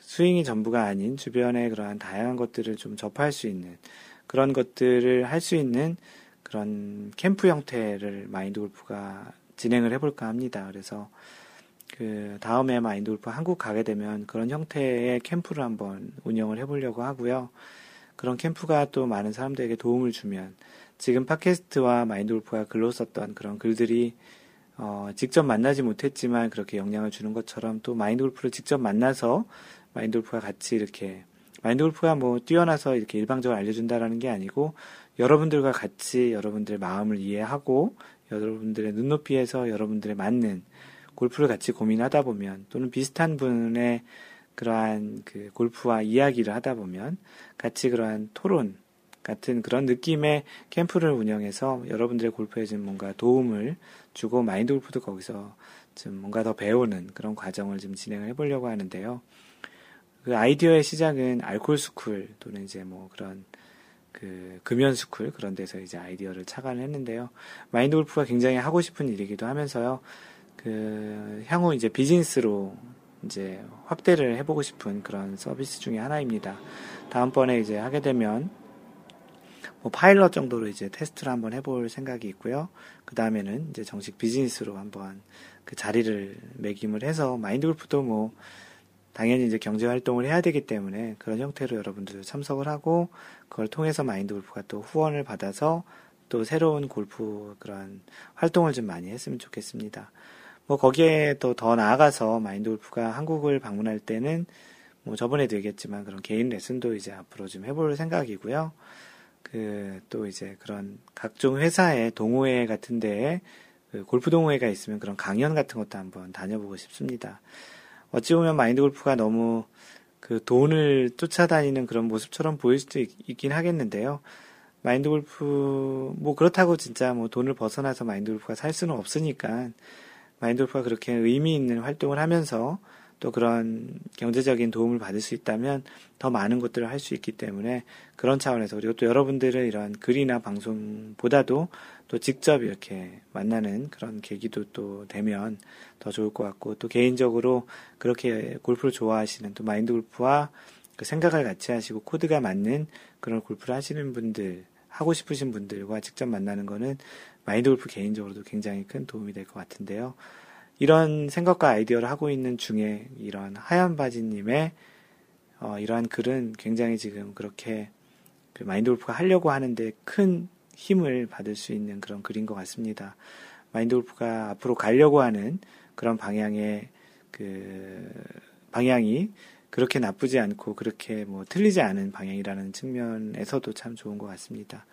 스윙이 전부가 아닌 주변의 그러한 다양한 것들을 좀 접할 수 있는 그런 것들을 할 수 있는 그런 캠프 형태를 마인드 골프가 진행을 해볼까 합니다. 그래서 그 다음에 마인드 골프 한국 가게 되면 그런 형태의 캠프를 한번 운영을 해보려고 하고요. 그런 캠프가 또 많은 사람들에게 도움을 주면 지금 팟캐스트와 마인드 골프가 글로 썼던 그런 글들이 직접 만나지 못했지만 그렇게 영향을 주는 것처럼 또 마인드 골프를 직접 만나서 마인드 골프가 같이 이렇게 마인드 골프가 뭐 뛰어나서 이렇게 일방적으로 알려준다라는 게 아니고 여러분들과 같이 여러분들의 마음을 이해하고 여러분들의 눈높이에서 여러분들의 맞는 골프를 같이 고민하다 보면 또는 비슷한 분의 그러한 그 골프와 이야기를 하다 보면 같이 그러한 토론 같은 그런 느낌의 캠프를 운영해서 여러분들의 골프에 좀 뭔가 도움을 주고 마인드 골프도 거기서 좀 뭔가 더 배우는 그런 과정을 좀 진행을 해보려고 하는데요. 그 아이디어의 시작은 알콜 스쿨 또는 이제 뭐 그런 그 금연 스쿨 그런 데서 이제 아이디어를 착안을 했는데요. 마인드 골프가 굉장히 하고 싶은 일이기도 하면서요. 그 향후 이제 비즈니스로 이제 확대를 해보고 싶은 그런 서비스 중에 하나입니다. 다음번에 이제 하게 되면 뭐 파일럿 정도로 이제 테스트를 한번 해볼 생각이 있고요. 그 다음에는 이제 정식 비즈니스로 한번 그 자리를 매김을 해서 마인드 골프도 뭐 당연히 이제 경제 활동을 해야 되기 때문에 그런 형태로 여러분들도 참석을 하고 그걸 통해서 마인드 골프가 또 후원을 받아서 또 새로운 골프 그런 활동을 좀 많이 했으면 좋겠습니다. 뭐 거기에 또 더 나아가서 마인드 골프가 한국을 방문할 때는 뭐 저번에도 얘기했지만 그런 개인 레슨도 이제 앞으로 좀 해볼 생각이고요. 그 또 이제 그런 각종 회사의 동호회 같은 데에 그 골프 동호회가 있으면 그런 강연 같은 것도 한번 다녀보고 싶습니다. 어찌 보면 마인드 골프가 너무 그 돈을 쫓아다니는 그런 모습처럼 보일 수도 있긴 하겠는데요. 마인드 골프, 뭐 그렇다고 진짜 뭐 돈을 벗어나서 마인드 골프가 살 수는 없으니까 마인드 골프가 그렇게 의미 있는 활동을 하면서 또 그런 경제적인 도움을 받을 수 있다면 더 많은 것들을 할 수 있기 때문에 그런 차원에서 그리고 또 여러분들의 이런 글이나 방송보다도 또 직접 이렇게 만나는 그런 계기도 또 되면 더 좋을 것 같고 또 개인적으로 그렇게 골프를 좋아하시는 또 마인드 골프와 그 생각을 같이 하시고 코드가 맞는 그런 골프를 하시는 분들 하고 싶으신 분들과 직접 만나는 거는 마인드 골프 개인적으로도 굉장히 큰 도움이 될 것 같은데요. 이런 생각과 아이디어를 하고 있는 중에 이런 하얀 바지님의 이러한 글은 굉장히 지금 그렇게 그 마인드 골프가 하려고 하는데 큰 힘을 받을 수 있는 그런 글인 것 같습니다. 마인드 골프가 앞으로 가려고 하는 그런 방향의 그 방향이 그렇게 나쁘지 않고 그렇게 뭐 틀리지 않은 방향이라는 측면에서도 참 좋은 것 같습니다.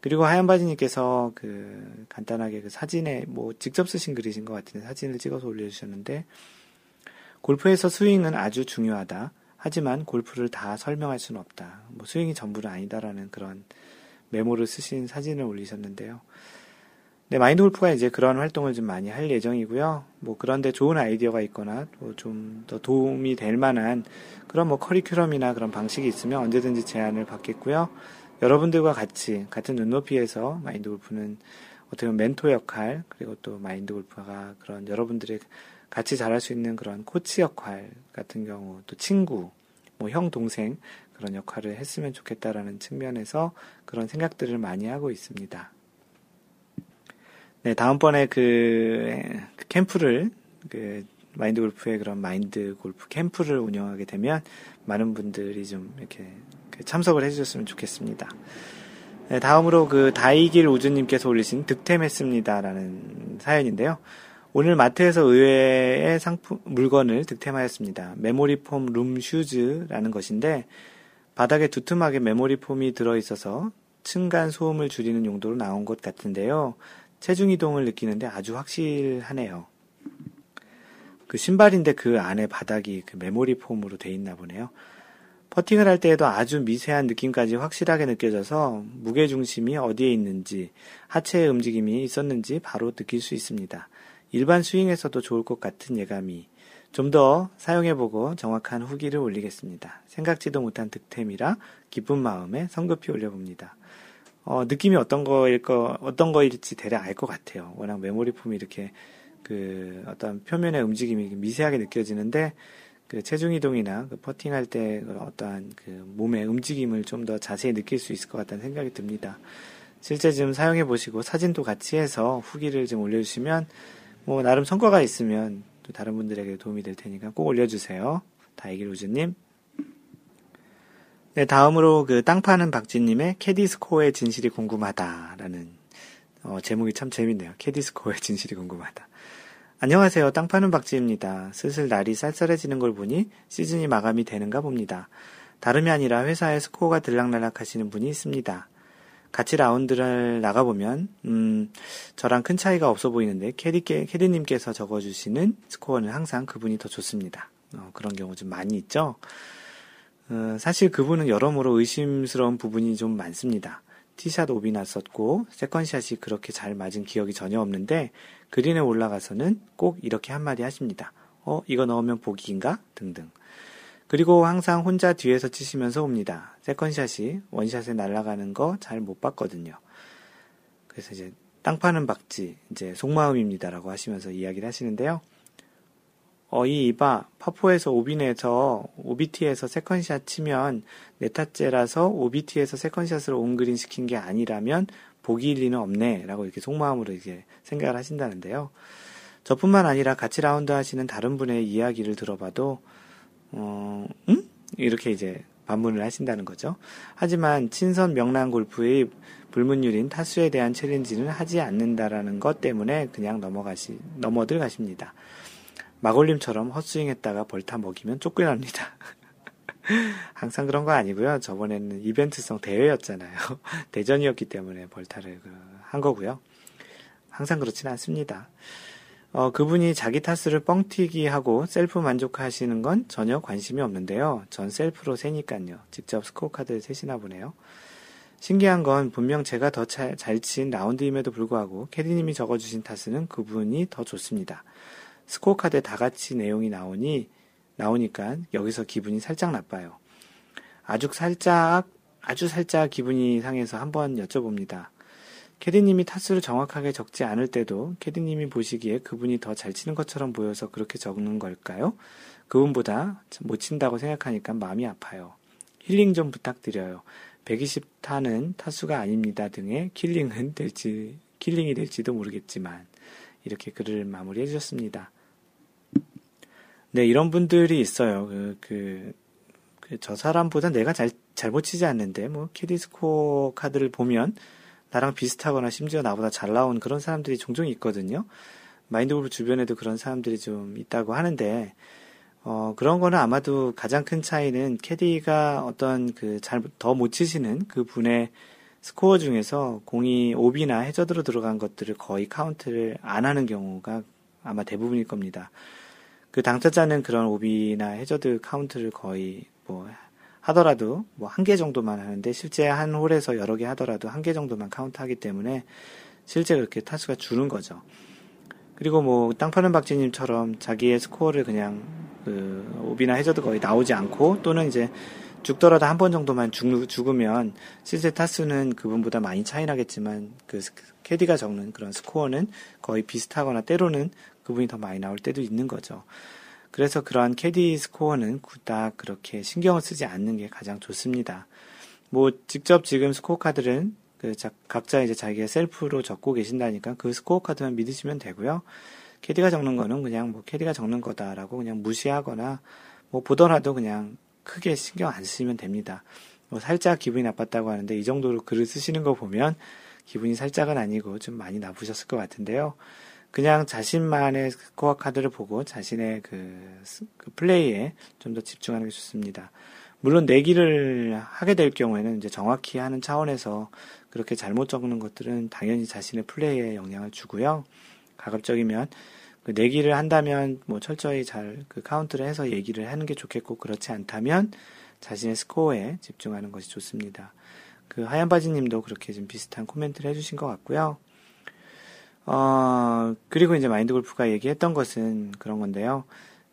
그리고 하얀바지님께서 그 간단하게 그 사진에 뭐 직접 쓰신 글이신 것 같은데 사진을 찍어서 올려주셨는데 골프에서 스윙은 아주 중요하다. 하지만 골프를 다 설명할 수는 없다. 뭐 스윙이 전부는 아니다라는 그런 메모를 쓰신 사진을 올리셨는데요. 네, 마인드 골프가 이제 그런 활동을 좀 많이 할 예정이고요. 뭐 그런데 좋은 아이디어가 있거나 뭐 좀 더 도움이 될 만한 그런 뭐 커리큘럼이나 그런 방식이 있으면 언제든지 제안을 받겠고요. 여러분들과 같은 눈높이에서 마인드 골프는 어떻게 보면 멘토 역할, 그리고 또 마인드 골프가 그런 여러분들이 같이 잘할 수 있는 그런 코치 역할 같은 경우, 또 친구, 뭐 형, 동생 그런 역할을 했으면 좋겠다라는 측면에서 그런 생각들을 많이 하고 있습니다. 네, 다음번에 그 캠프를, 마인드 골프의 그런 마인드 골프 캠프를 운영하게 되면 많은 분들이 좀 이렇게 참석을 해주셨으면 좋겠습니다. 네, 다음으로 다이길 우주님께서 올리신 득템했습니다라는 사연인데요. 오늘 마트에서 의외의 물건을 득템하였습니다. 메모리폼 룸슈즈라는 것인데 바닥에 두툼하게 메모리폼이 들어있어서 층간 소음을 줄이는 용도로 나온 것 같은데요. 체중이동을 느끼는데 아주 확실하네요. 신발인데 그 안에 바닥이 메모리폼으로 돼 있나 보네요. 퍼팅을 할 때에도 아주 미세한 느낌까지 확실하게 느껴져서 무게중심이 어디에 있는지, 하체의 움직임이 있었는지 바로 느낄 수 있습니다. 일반 스윙에서도 좋을 것 같은 예감이. 좀 더 사용해보고 정확한 후기를 올리겠습니다. 생각지도 못한 득템이라 기쁜 마음에 성급히 올려봅니다. 느낌이 어떤 거일지 대략 알 것 같아요. 워낙 메모리폼이 이렇게 어떤 표면의 움직임이 미세하게 느껴지는데, 체중이동이나 퍼팅할 때 어떠한 몸의 움직임을 좀 더 자세히 느낄 수 있을 것 같다는 생각이 듭니다. 실제 지금 사용해보시고 사진도 같이 해서 후기를 좀 올려주시면, 뭐, 나름 성과가 있으면 또 다른 분들에게 도움이 될 테니까 꼭 올려주세요. 다이길 우즈님. 네, 다음으로 땅 파는 박진님의 캐디 스코어의 진실이 궁금하다라는, 제목이 참 재밌네요. 캐디 스코어의 진실이 궁금하다. 안녕하세요. 땅 파는 박지입니다. 슬슬 날이 쌀쌀해지는 걸 보니 시즌이 마감이 되는가 봅니다. 다름이 아니라 회사에 스코어가 들락날락 하시는 분이 있습니다. 같이 라운드를 나가보면, 저랑 큰 차이가 없어 보이는데, 캐디님께서 적어주시는 스코어는 항상 그분이 더 좋습니다. 그런 경우 좀 많이 있죠? 사실 그분은 여러모로 의심스러운 부분이 좀 많습니다. 티샷 오비 났었고, 세컨샷이 그렇게 잘 맞은 기억이 전혀 없는데, 그린에 올라가서는 꼭 이렇게 한마디 하십니다. 이거 넣으면 보기인가? 등등. 그리고 항상 혼자 뒤에서 치시면서 옵니다. 세컨샷이 원샷에 날아가는 거 잘 못 봤거든요. 그래서 이제 땅 파는 박쥐, 이제 속마음입니다라고 하시면서 이야기를 하시는데요. 이 이봐, 파4에서 OBT에서 세컨샷 치면 내 탓째라서 OBT에서 세컨샷으로 온그린 시킨 게 아니라면 보기일 리는 없네 라고 이렇게 속마음으로 이제 생각을 하신다는데요. 저뿐만 아니라 같이 라운드 하시는 다른 분의 이야기를 들어봐도 응? 이렇게 이제 반문을 하신다는 거죠. 하지만 친선 명랑 골프의 불문율인 타수에 대한 챌린지는 하지 않는다라는 것 때문에 그냥 넘어들 가십니다. 마골님처럼 헛스윙했다가 벌타 먹이면 쫓겨납니다. 항상 그런 거 아니고요. 저번에는 이벤트성 대회였잖아요. 대전이었기 때문에 벌타를 한 거고요. 항상 그렇지는 않습니다. 그분이 자기 탓을 뻥튀기 하고 셀프 만족하시는 건 전혀 관심이 없는데요. 전 셀프로 세니까요. 직접 스코어 카드를 세시나 보네요. 신기한 건 분명 제가 더 잘 친 라운드임에도 불구하고 캐디님이 적어주신 탓은 그분이 더 좋습니다. 스코어 카드에 다 같이 내용이 나오니까 여기서 기분이 살짝 나빠요. 아주 살짝 기분이 상해서 한번 여쭤봅니다. 캐디님이 타수를 정확하게 적지 않을 때도 캐디님이 보시기에 그분이 더 잘 치는 것처럼 보여서 그렇게 적는 걸까요? 그분보다 못 친다고 생각하니까 마음이 아파요. 힐링 좀 부탁드려요. 120타는 타수가 아닙니다 등의 킬링이 될지도 모르겠지만. 이렇게 글을 마무리해 주셨습니다. 네, 이런 분들이 있어요. 저 사람보다 내가 잘못 치지 않는데, 캐디 스코어 카드를 보면 나랑 비슷하거나 심지어 나보다 잘 나온 그런 사람들이 종종 있거든요. 마인드 골프 주변에도 그런 사람들이 좀 있다고 하는데, 그런 거는 아마도 가장 큰 차이는 캐디가 어떤 더 못 치시는 그 분의 스코어 중에서 공이 오비나 해저드로 들어간 것들을 거의 카운트를 안 하는 경우가 아마 대부분일 겁니다. 당사자는 그런 오비나 해저드 카운트를 거의 하더라도 한 개 정도만 하는데, 실제 한 홀에서 여러 개 하더라도 한 개 정도만 카운트하기 때문에 실제 그렇게 타수가 주는 거죠. 그리고 땅 파는 박지님처럼 자기의 스코어를 그냥 오비나 해저드 거의 나오지 않고, 또는 이제 죽더라도 한 번 정도만 죽으면 실제 타수는 그분보다 많이 차이 나겠지만 그 캐디가 적는 그런 스코어는 거의 비슷하거나 때로는 그분이 더 많이 나올 때도 있는 거죠. 그래서 그러한 캐디 스코어는 딱 그렇게 신경을 쓰지 않는 게 가장 좋습니다. 뭐 직접 지금 스코어 카드는 각자 이제 자기의 셀프로 적고 계신다니까 그 스코어 카드만 믿으시면 되고요. 캐디가 적는 거는 그냥 뭐 캐디가 적는 거다라고 그냥 무시하거나 뭐 보더라도 그냥 크게 신경 안 쓰시면 됩니다. 뭐 살짝 기분이 나빴다고 하는데 이 정도로 글을 쓰시는 거 보면 기분이 살짝은 아니고 좀 많이 나쁘셨을 것 같은데요. 그냥 자신만의 스코어 카드를 보고 자신의 그 플레이에 좀 더 집중하는 게 좋습니다. 물론 내기를 하게 될 경우에는 이제 정확히 하는 차원에서 그렇게 잘못 적는 것들은 당연히 자신의 플레이에 영향을 주고요. 가급적이면 그 내기를 한다면 뭐 철저히 잘 그 카운트를 해서 얘기를 하는 게 좋겠고 그렇지 않다면 자신의 스코어에 집중하는 것이 좋습니다. 그 하얀 바지님도 그렇게 좀 비슷한 코멘트를 해주신 것 같고요. 그리고 이제 마인드 골프가 얘기했던 것은 그런 건데요.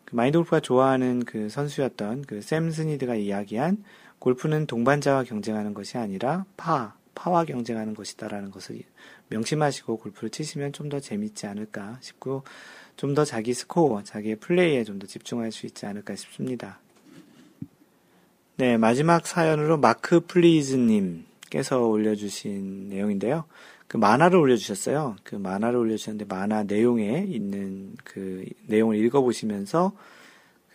그 마인드 골프가 좋아하는 그 선수였던 그 샘 스니드가 이야기한 골프는 동반자와 경쟁하는 것이 아니라 파와 경쟁하는 것이다라는 것을 명심하시고 골프를 치시면 좀 더 재밌지 않을까 싶고 좀 더 자기 스코어, 자기의 플레이에 좀 더 집중할 수 있지 않을까 싶습니다. 네, 마지막 사연으로 마크 플리즈님께서 올려주신 내용인데요. 그 만화를 올려주셨어요. 그 만화를 올려주셨는데 만화 내용에 있는 그 내용을 읽어보시면서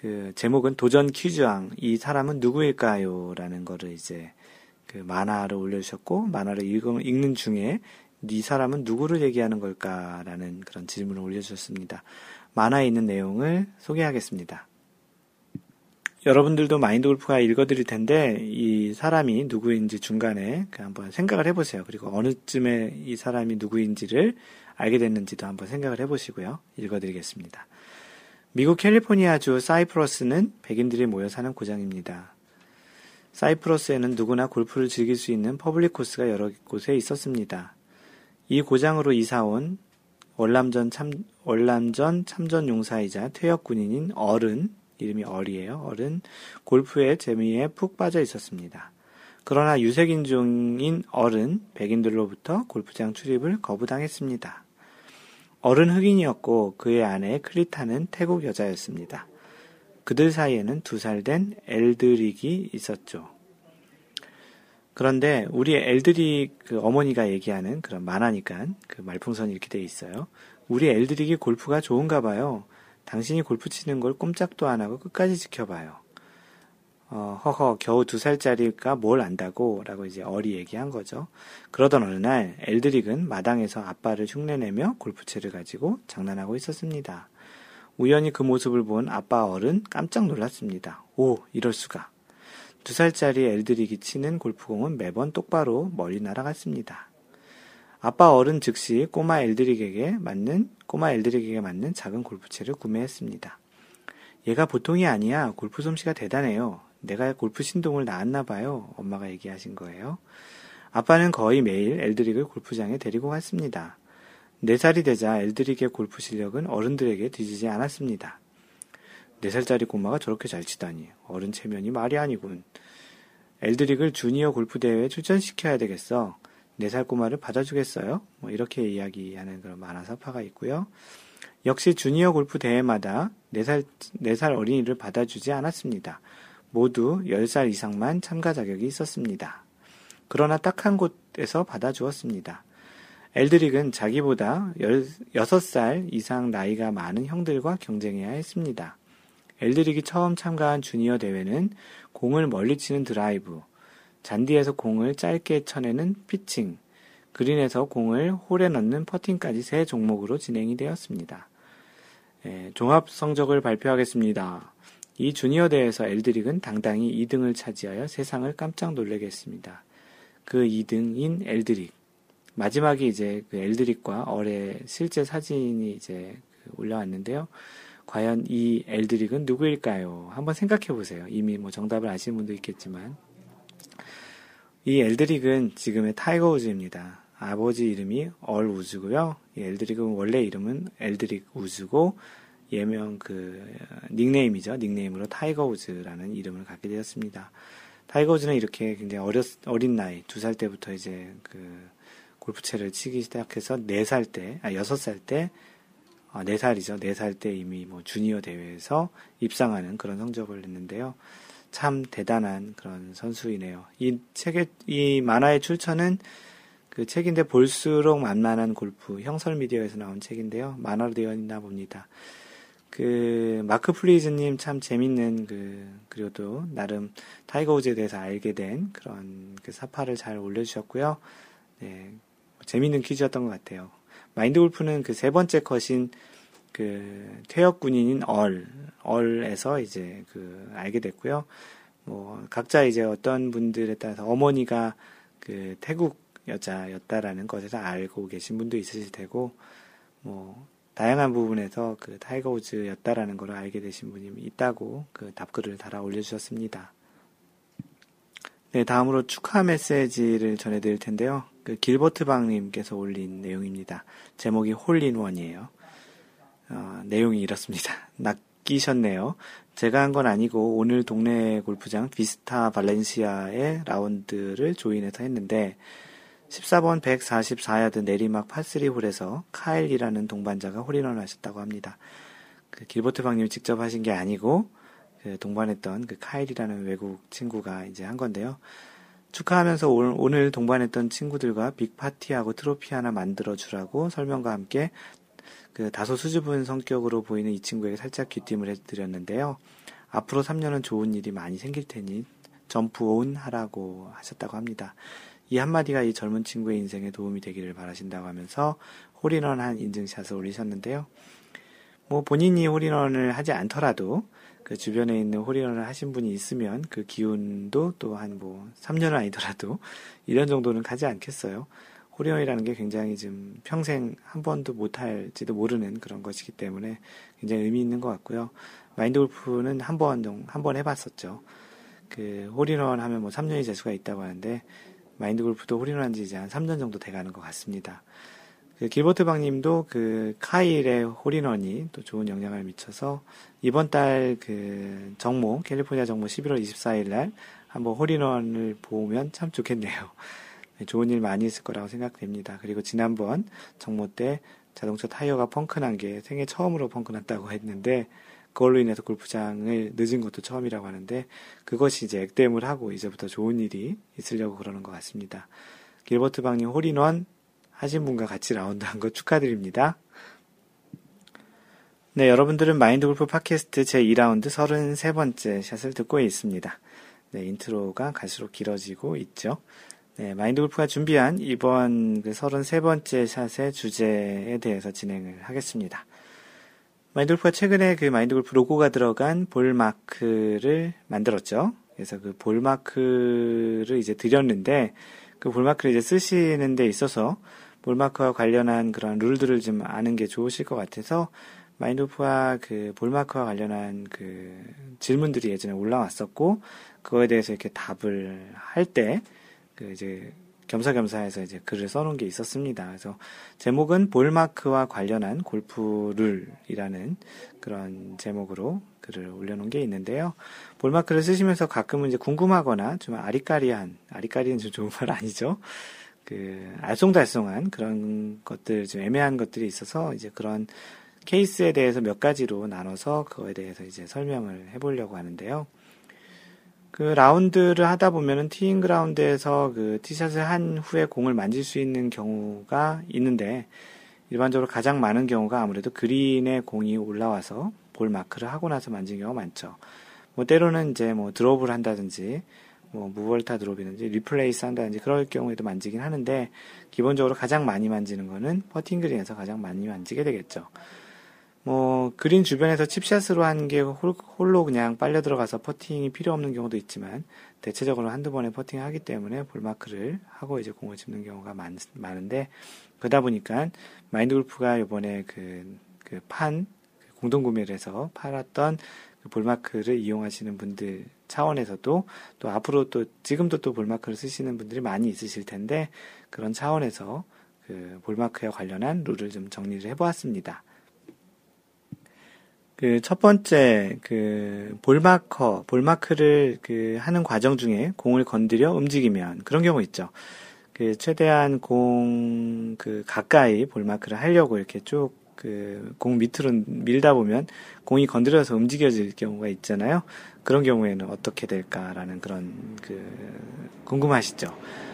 그 제목은 도전 퀴즈왕, 이 사람은 누구일까요? 라는 거를 이제 그 만화를 올려주셨고 만화를 읽는 중에 이 사람은 누구를 얘기하는 걸까라는 그런 질문을 올려주셨습니다. 만화에 있는 내용을 소개하겠습니다. 여러분들도 마인드 골프가 읽어드릴 텐데 이 사람이 누구인지 중간에 한번 생각을 해보세요. 그리고 어느 쯤에 이 사람이 누구인지를 알게 됐는지도 한번 생각을 해보시고요. 읽어드리겠습니다. 미국 캘리포니아주 사이프러스는 백인들이 모여 사는 고장입니다. 사이프러스에는 누구나 골프를 즐길 수 있는 퍼블릭 코스가 여러 곳에 있었습니다. 이 고장으로 이사온 월남전 참전 용사이자 퇴역 군인인 어른, 이름이 얼이에요. 어른, 골프의 재미에 푹 빠져 있었습니다. 그러나 유색인종인 어른, 백인들로부터 골프장 출입을 거부당했습니다. 어른 흑인이었고 그의 아내 클리타는 태국 여자였습니다. 그들 사이에는 2살 된 엘드릭이 있었죠. 그런데 우리 엘드릭 그 어머니가 얘기하는 그런 만화니까 그 말풍선이 이렇게 돼 있어요. 우리 엘드릭이 골프가 좋은가 봐요. 당신이 골프 치는 걸 꼼짝도 안 하고 끝까지 지켜봐요. 허허 겨우 2살짜리가 뭘 안다고 라고 이제 얼이 얘기한 거죠. 그러던 어느 날 엘드릭은 마당에서 아빠를 흉내내며 골프채를 가지고 장난하고 있었습니다. 우연히 그 모습을 본 아빠 어른 깜짝 놀랐습니다. 오, 이럴 수가. 2살짜리 엘드릭이 치는 골프공은 매번 똑바로 멀리 날아갔습니다. 아빠 어른 즉시 꼬마 엘드릭에게 맞는 작은 골프채를 구매했습니다. 얘가 보통이 아니야. 골프 솜씨가 대단해요. 내가 골프 신동을 낳았나 봐요. 엄마가 얘기하신 거예요. 아빠는 거의 매일 엘드릭을 골프장에 데리고 갔습니다. 4살이 되자 엘드릭의 골프 실력은 어른들에게 뒤지지 않았습니다. 4살짜리 꼬마가 저렇게 잘 치다니. 어른 체면이 말이 아니군. 엘드릭을 주니어 골프 대회에 출전시켜야 되겠어. 4살 꼬마를 받아주겠어요? 뭐 이렇게 이야기하는 그런 만화사파가 있고요. 역시 주니어 골프 대회마다 4살 어린이를 받아주지 않았습니다. 모두 10살 이상만 참가 자격이 있었습니다. 그러나 딱 한 곳에서 받아주었습니다. 엘드릭은 자기보다 6살 이상 나이가 많은 형들과 경쟁해야 했습니다. 엘드릭이 처음 참가한 주니어 대회는 공을 멀리 치는 드라이브, 잔디에서 공을 짧게 쳐내는 피칭, 그린에서 공을 홀에 넣는 퍼팅까지 3 종목으로 진행이 되었습니다. 종합 성적을 발표하겠습니다. 이 주니어 대회에서 엘드릭은 당당히 2등을 차지하여 세상을 깜짝 놀라게 했습니다. 그 2등인 엘드릭. 마지막에 이제 그 엘드릭과 얼의 실제 사진이 이제 올라왔는데요. 과연 이 엘드릭은 누구일까요? 한번 생각해 보세요. 이미 뭐 정답을 아시는 분도 있겠지만. 이 엘드릭은 지금의 타이거 우즈입니다. 아버지 이름이 얼 우즈고요. 이 엘드릭은 원래 이름은 엘드릭 우즈고 예명 닉네임으로 타이거 우즈라는 이름을 갖게 되었습니다. 타이거 우즈는 이렇게 굉장히 어린 나이, 2살 때부터 이제 그 골프채를 치기 시작해서 6살 때, 4살이죠. 4살 때 이미 뭐 주니어 대회에서 입상하는 그런 성적을 냈는데요. 참 대단한 그런 선수이네요. 이 만화의 출처는 그 책인데 볼수록 만만한 골프, 형설 미디어에서 나온 책인데요. 만화로 되어 있나 봅니다. 그 마크 플리즈님 참 재밌는 그리고 또 나름 타이거 우즈에 대해서 알게 된 그런 그 사파를 잘 올려주셨고요. 네, 재밌는 퀴즈였던 것 같아요. 마인드 골프는 그 3번째 컷인 그 퇴역 군인인 얼에서 이제 그 알게 됐고요. 뭐 각자 이제 어떤 분들에 따라서 어머니가 그 태국 여자였다라는 것에서 알고 계신 분도 있으실 테고, 뭐 다양한 부분에서 그 타이거 우즈였다라는 걸 알게 되신 분이 있다고 그 답글을 달아 올려주셨습니다. 네, 다음으로 축하 메시지를 전해드릴 텐데요. 그 길버트 방님께서 올린 내용입니다. 제목이 홀인원이에요. 내용이 이렇습니다. 낚이셨네요. 제가 한 건 아니고 오늘 동네 골프장 비스타 발렌시아의 라운드를 조인해서 했는데 14번 144야드 내리막 파3홀에서 카일이라는 동반자가 홀인원을 하셨다고 합니다. 그 길버트 박님이 직접 하신 게 아니고 그 동반했던 그 카일이라는 외국 친구가 이제 한 건데요. 축하하면서 오늘 동반했던 친구들과 빅파티하고 트로피 하나 만들어주라고 설명과 함께 그 다소 수줍은 성격으로 보이는 이 친구에게 살짝 귀띔을 해드렸는데요. 앞으로 3년은 좋은 일이 많이 생길 테니 점프 온 하라고 하셨다고 합니다. 이 한마디가 이 젊은 친구의 인생에 도움이 되기를 바라신다고 하면서 홀인원한 인증샷을 올리셨는데요. 뭐 본인이 홀인원을 하지 않더라도 그 주변에 있는 홀인원을 하신 분이 있으면 그 기운도 또 한 뭐 3년은 아니더라도 1년 정도는 가지 않겠어요. 홀인원이라는 게 굉장히 지금 평생 한 번도 못 할지도 모르는 그런 것이기 때문에 굉장히 의미 있는 것 같고요. 마인드 골프는 한 번 해봤었죠. 그 홀인원 하면 뭐 3년이 재수가 있다고 하는데 마인드 골프도 홀인원한 지 이제 한 3년 정도 돼가는 것 같습니다. 그 길버트 박님도 그 카일의 홀인원이 또 좋은 영향을 미쳐서 이번 달 그 정모, 캘리포니아 정모 11월 24일 날 한번 홀인원을 보면 참 좋겠네요. 좋은 일 많이 있을 거라고 생각됩니다. 그리고 지난번 정모 때 자동차 타이어가 펑크난 게 생애 처음으로 펑크났다고 했는데 그걸로 인해서 골프장을 늦은 것도 처음이라고 하는데 그것이 이제 액땜을 하고 이제부터 좋은 일이 있으려고 그러는 것 같습니다. 길버트 박님 홀인원 하신 분과 같이 라운드 한 거 축하드립니다. 네, 여러분들은 마인드 골프 팟캐스트 제2라운드 33번째 샷을 듣고 있습니다. 네, 인트로가 갈수록 길어지고 있죠. 네, 마인드 골프가 준비한 이번 그 33번째 샷의 주제에 대해서 진행을 하겠습니다. 마인드 골프가 최근에 그 마인드 골프 로고가 들어간 볼 마크를 만들었죠. 그래서 그 볼 마크를 이제 드렸는데 그 볼 마크를 이제 쓰시는 데 있어서 볼 마크와 관련한 그런 룰들을 좀 아는 게 좋으실 것 같아서 마인드 골프가 그 볼 마크와 관련한 그 질문들이 예전에 올라왔었고 그거에 대해서 이렇게 답을 할 때 그 이제 겸사겸사해서 이제 글을 써놓은 게 있었습니다. 그래서 제목은 볼마크와 관련한 골프 룰이라는 그런 제목으로 글을 올려놓은 게 있는데요. 볼마크를 쓰시면서 가끔은 이제 궁금하거나 좀 아리까리는 좀 좋은 말 아니죠. 그 알쏭달쏭한 그런 것들, 좀 애매한 것들이 있어서 이제 그런 케이스에 대해서 몇 가지로 나눠서 그거에 대해서 이제 설명을 해보려고 하는데요. 그 라운드를 하다 보면은 티잉 그라운드에서 그 티샷을 한 후에 공을 만질 수 있는 경우가 있는데 일반적으로 가장 많은 경우가 아무래도 그린에 공이 올라와서 볼 마크를 하고 나서 만진 경우가 많죠. 뭐 때로는 이제 뭐 드롭을 한다든지 뭐 무벌타 드롭이든지 리플레이스 한다든지 그럴 경우에도 만지긴 하는데 기본적으로 가장 많이 만지는 거는 퍼팅 그린에서 가장 많이 만지게 되겠죠. 뭐 그린 주변에서 칩샷으로 한 게 홀로 그냥 빨려 들어가서 퍼팅이 필요 없는 경우도 있지만 대체적으로 한두 번에 퍼팅을 하기 때문에 볼마크를 하고 이제 공을 집는 경우가 많은데 그러다 보니까 마인드 골프가 이번에 공동구매를 해서 팔았던 그 볼마크를 이용하시는 분들 차원에서도 또 앞으로 또 지금도 또 볼마크를 쓰시는 분들이 많이 있으실 텐데 그런 차원에서 그 볼마크에 관련한 룰을 좀 정리를 해보았습니다. 그 첫 번째 그 볼마크를 그 하는 과정 중에 공을 건드려 움직이면 그런 경우 있죠. 그 최대한 공 그 가까이 볼마크를 하려고 이렇게 쭉 그 공 밑으로 밀다 보면 공이 건드려서 움직여질 경우가 있잖아요. 그런 경우에는 어떻게 될까라는 그런 그 궁금하시죠.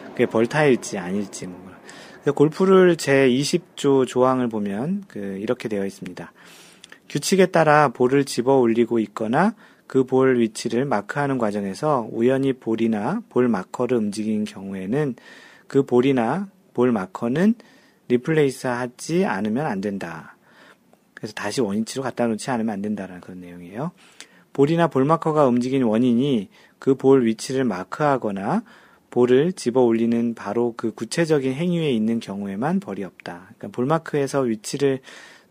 그게 벌타일지 아닐지 뭐. 골프를 제20조 조항을 보면 그 이렇게 되어 있습니다. 규칙에 따라 볼을 집어 올리고 있거나 그 볼 위치를 마크하는 과정에서 우연히 볼이나 볼 마커를 움직인 경우에는 그 볼이나 볼 마커는 리플레이스하지 않으면 안 된다. 그래서 다시 원위치로 갖다 놓지 않으면 안 된다라는 그런 내용이에요. 볼이나 볼 마커가 움직인 원인이 그 볼 위치를 마크하거나 볼을 집어 올리는 바로 그 구체적인 행위에 있는 경우에만 벌이 없다. 그러니까 볼 마크에서 위치를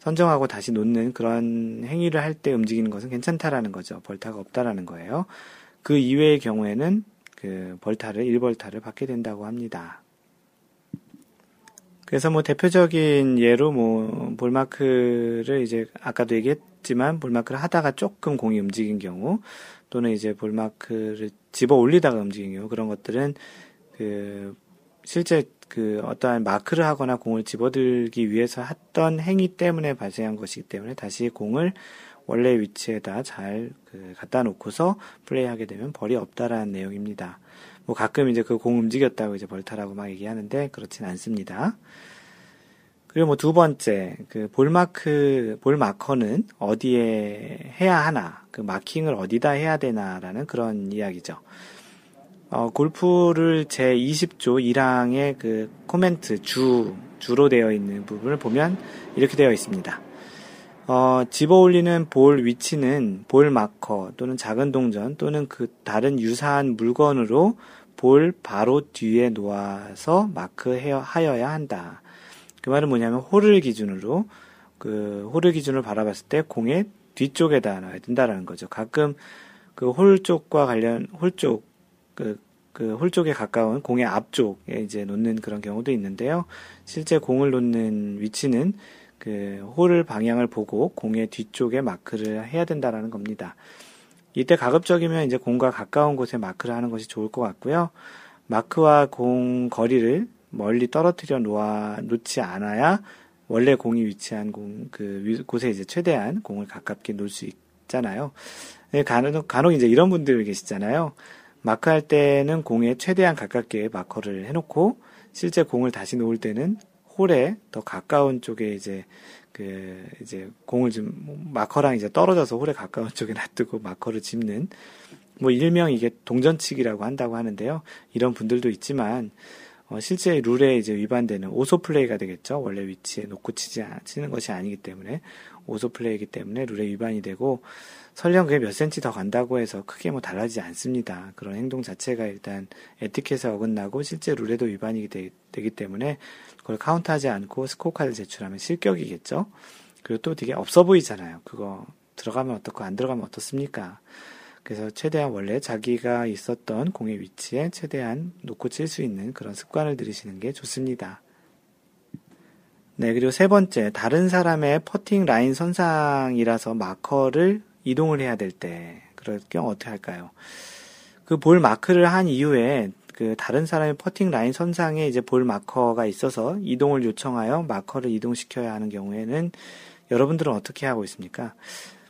선정하고 다시 놓는 그런 행위를 할 때 움직이는 것은 괜찮다라는 거죠. 벌타가 없다라는 거예요. 그 이외의 경우에는 그 벌타를, 1벌타를 받게 된다고 합니다. 그래서 뭐 대표적인 예로 뭐 볼마크를 이제 아까도 얘기했지만 볼마크를 하다가 조금 공이 움직인 경우 또는 이제 볼마크를 집어 올리다가 움직인 경우 그런 것들은 그 실제 그 어떠한 마크를 하거나 공을 집어들기 위해서 했던 행위 때문에 발생한 것이기 때문에 다시 공을 원래 위치에다 잘 그 갖다 놓고서 플레이하게 되면 벌이 없다라는 내용입니다. 뭐 가끔 이제 그 공 움직였다고 이제 벌타라고 막 얘기하는데 그렇진 않습니다. 그리고 뭐 두 번째 그 볼 마커는 어디에 해야 하나, 그 마킹을 어디다 해야 되나라는 그런 이야기죠. 골프를 제20조 1항의 그 코멘트 주로 되어 있는 부분을 보면 이렇게 되어 있습니다. 집어 올리는 볼 위치는 볼 마커 또는 작은 동전 또는 그 다른 유사한 물건으로 볼 바로 뒤에 놓아서 마크하여야 한다. 그 말은 뭐냐면 홀을 기준으로 바라봤을 때 공의 뒤쪽에다 놔야 된다라는 거죠. 가끔 그 홀 쪽에 가까운 공의 앞쪽에 이제 놓는 그런 경우도 있는데요. 실제 공을 놓는 위치는 그 홀을 방향을 보고 공의 뒤쪽에 마크를 해야 된다라는 겁니다. 이때 가급적이면 이제 공과 가까운 곳에 마크를 하는 것이 좋을 것 같고요. 마크와 공 거리를 멀리 떨어뜨려 놓지 않아야 원래 공이 위치한 곳에 이제 최대한 공을 가깝게 놓을 수 있잖아요. 간혹 이제 이런 분들 계시잖아요. 마크할 때는 공에 최대한 가깝게 마커를 해놓고 실제 공을 다시 놓을 때는 홀에 더 가까운 쪽에 이제 공을 좀 마커랑 이제 떨어져서 홀에 가까운 쪽에 놔두고 마커를 집는 뭐 일명 이게 동전치기라고 한다고 하는데요. 이런 분들도 있지만 실제 룰에 이제 위반되는 오소 플레이가 되겠죠. 원래 위치에 놓고 치는 것이 아니기 때문에 오소 플레이이기 때문에 룰에 위반이 되고 설령 그게 몇 센치 더 간다고 해서 크게 뭐 달라지지 않습니다. 그런 행동 자체가 일단 에티켓에 어긋나고 실제 룰에도 위반이 되기 때문에 그걸 카운트하지 않고 스코어 카드 제출하면 실격이겠죠. 그리고 또 되게 없어 보이잖아요. 그거 들어가면 어떻고 안 들어가면 어떻습니까? 그래서 최대한 원래 자기가 있었던 공의 위치에 최대한 놓고 칠 수 있는 그런 습관을 들이시는 게 좋습니다. 네, 그리고 세 번째, 다른 사람의 퍼팅 라인 선상이라서 마커를 이동을 해야 될 때, 그럴 경우 어떻게 할까요? 그 볼 마크를 한 이후에 그 다른 사람의 퍼팅 라인 선상에 이제 볼 마커가 있어서 이동을 요청하여 마커를 이동시켜야 하는 경우에는 여러분들은 어떻게 하고 있습니까?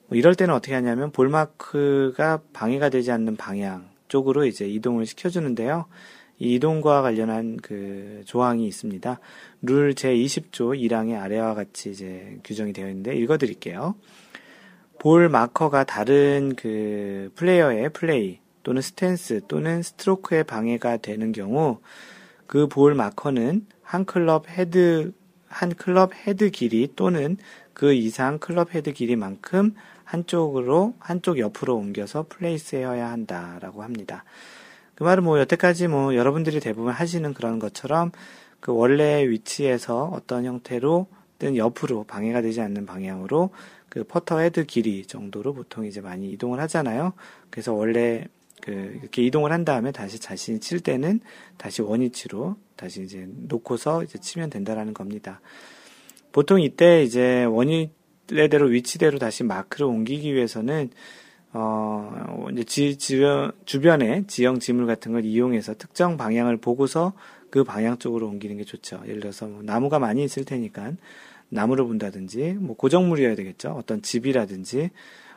뭐 이럴 때는 어떻게 하냐면 볼 마크가 방해가 되지 않는 방향 쪽으로 이제 이동을 시켜주는데요. 이 이동과 관련한 그 조항이 있습니다. 룰 제20조 1항의 아래와 같이 이제 규정이 되어 있는데 읽어드릴게요. 볼 마커가 다른 그 플레이어의 플레이 또는 스탠스 또는 스트로크에 방해가 되는 경우 그 볼 마커는 한 클럽 헤드 길이 또는 그 이상 클럽 헤드 길이만큼 한쪽 옆으로 옮겨서 플레이스해야 한다라고 합니다. 그 말은 뭐 여태까지 뭐 여러분들이 대부분 하시는 그런 것처럼 그 원래 위치에서 어떤 형태로 또는 옆으로 방해가 되지 않는 방향으로 그 퍼터 헤드 길이 정도로 보통 이제 많이 이동을 하잖아요. 그래서 원래 그 이렇게 이동을 한 다음에 다시 자신이 칠 때는 다시 원위치로 다시 이제 놓고서 이제 치면 된다라는 겁니다. 보통 이때 이제 원위 원래대로 위치대로 다시 마크를 옮기기 위해서는 이제 주변에 지형 지물 같은 걸 이용해서 특정 방향을 보고서 그 방향 쪽으로 옮기는 게 좋죠. 예를 들어서 뭐 나무가 많이 있을 테니까 나무를 본다든지, 뭐 고정물이어야 되겠죠. 어떤 집이라든지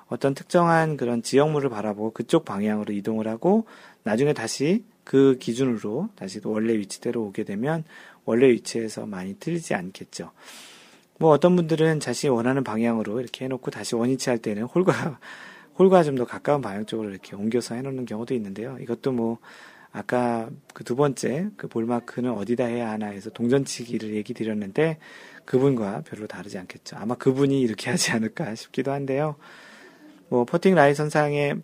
어떤 특정한 그런 지형물을 바라보고 그쪽 방향으로 이동을 하고 나중에 다시 그 기준으로 다시 원래 위치대로 오게 되면 원래 위치에서 많이 틀리지 않겠죠. 뭐 어떤 분들은 자신이 원하는 방향으로 이렇게 해놓고 다시 원위치 할 때는 홀과 좀 더 가까운 방향 쪽으로 이렇게 옮겨서 해놓는 경우도 있는데요. 이것도 뭐 아까 그 두 번째 그 볼마크는 어디다 해야 하나 해서 동전치기를 얘기 드렸는데 그분과 별로 다르지 않겠죠. 아마 그분이 이렇게 하지 않을까 싶기도 한데요. 뭐 퍼팅 라인 선상에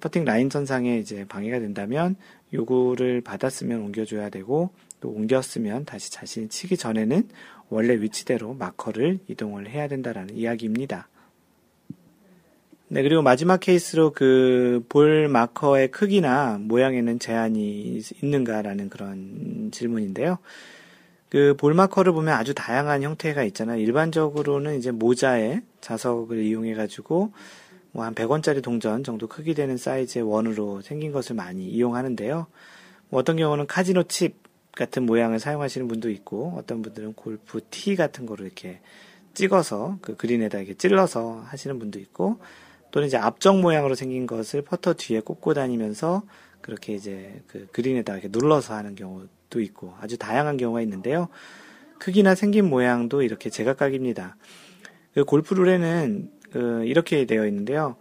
이제 방해가 된다면 요구를 받았으면 옮겨줘야 되고 또 옮겼으면 다시 자신이 치기 전에는 원래 위치대로 마커를 이동을 해야 된다라는 이야기입니다. 네, 그리고 마지막 케이스로 그 볼 마커의 크기나 모양에는 제한이 있는가라는 그런 질문인데요. 그 볼 마커를 보면 아주 다양한 형태가 있잖아요. 일반적으로는 이제 모자에 자석을 이용해가지고 뭐 한 100원짜리 동전 정도 크기 되는 사이즈의 원으로 생긴 것을 많이 이용하는데요. 뭐 어떤 경우는 카지노 칩 같은 모양을 사용하시는 분도 있고, 어떤 분들은 골프 티 같은 거로 이렇게 찍어서 그 그린에다 이렇게 찔러서 하시는 분도 있고, 또는 이제 앞쪽 모양으로 생긴 것을 퍼터 뒤에 꽂고 다니면서 그렇게 이제 그 그린에다 이렇게 눌러서 하는 경우도 있고, 아주 다양한 경우가 있는데요. 크기나 생긴 모양도 이렇게 제각각입니다. 그 골프 룰에는 이렇게 되어 있는데요.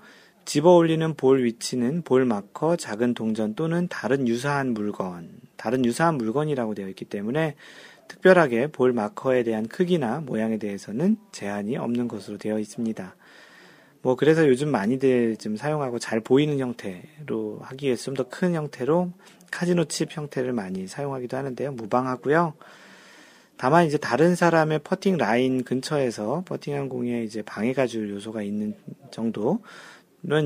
집어 올리는 볼 위치는 볼 마커, 작은 동전 또는 다른 유사한 물건이라고 되어 있기 때문에 특별하게 볼 마커에 대한 크기나 모양에 대해서는 제한이 없는 것으로 되어 있습니다. 뭐 그래서 요즘 많이들 좀 사용하고 잘 보이는 형태로 하기 위해서 좀 더 큰 형태로 카지노 칩 형태를 많이 사용하기도 하는데요. 무방하고요. 다만 이제 다른 사람의 퍼팅 라인 근처에서 퍼팅한 공에 이제 방해가 줄 요소가 있는 정도는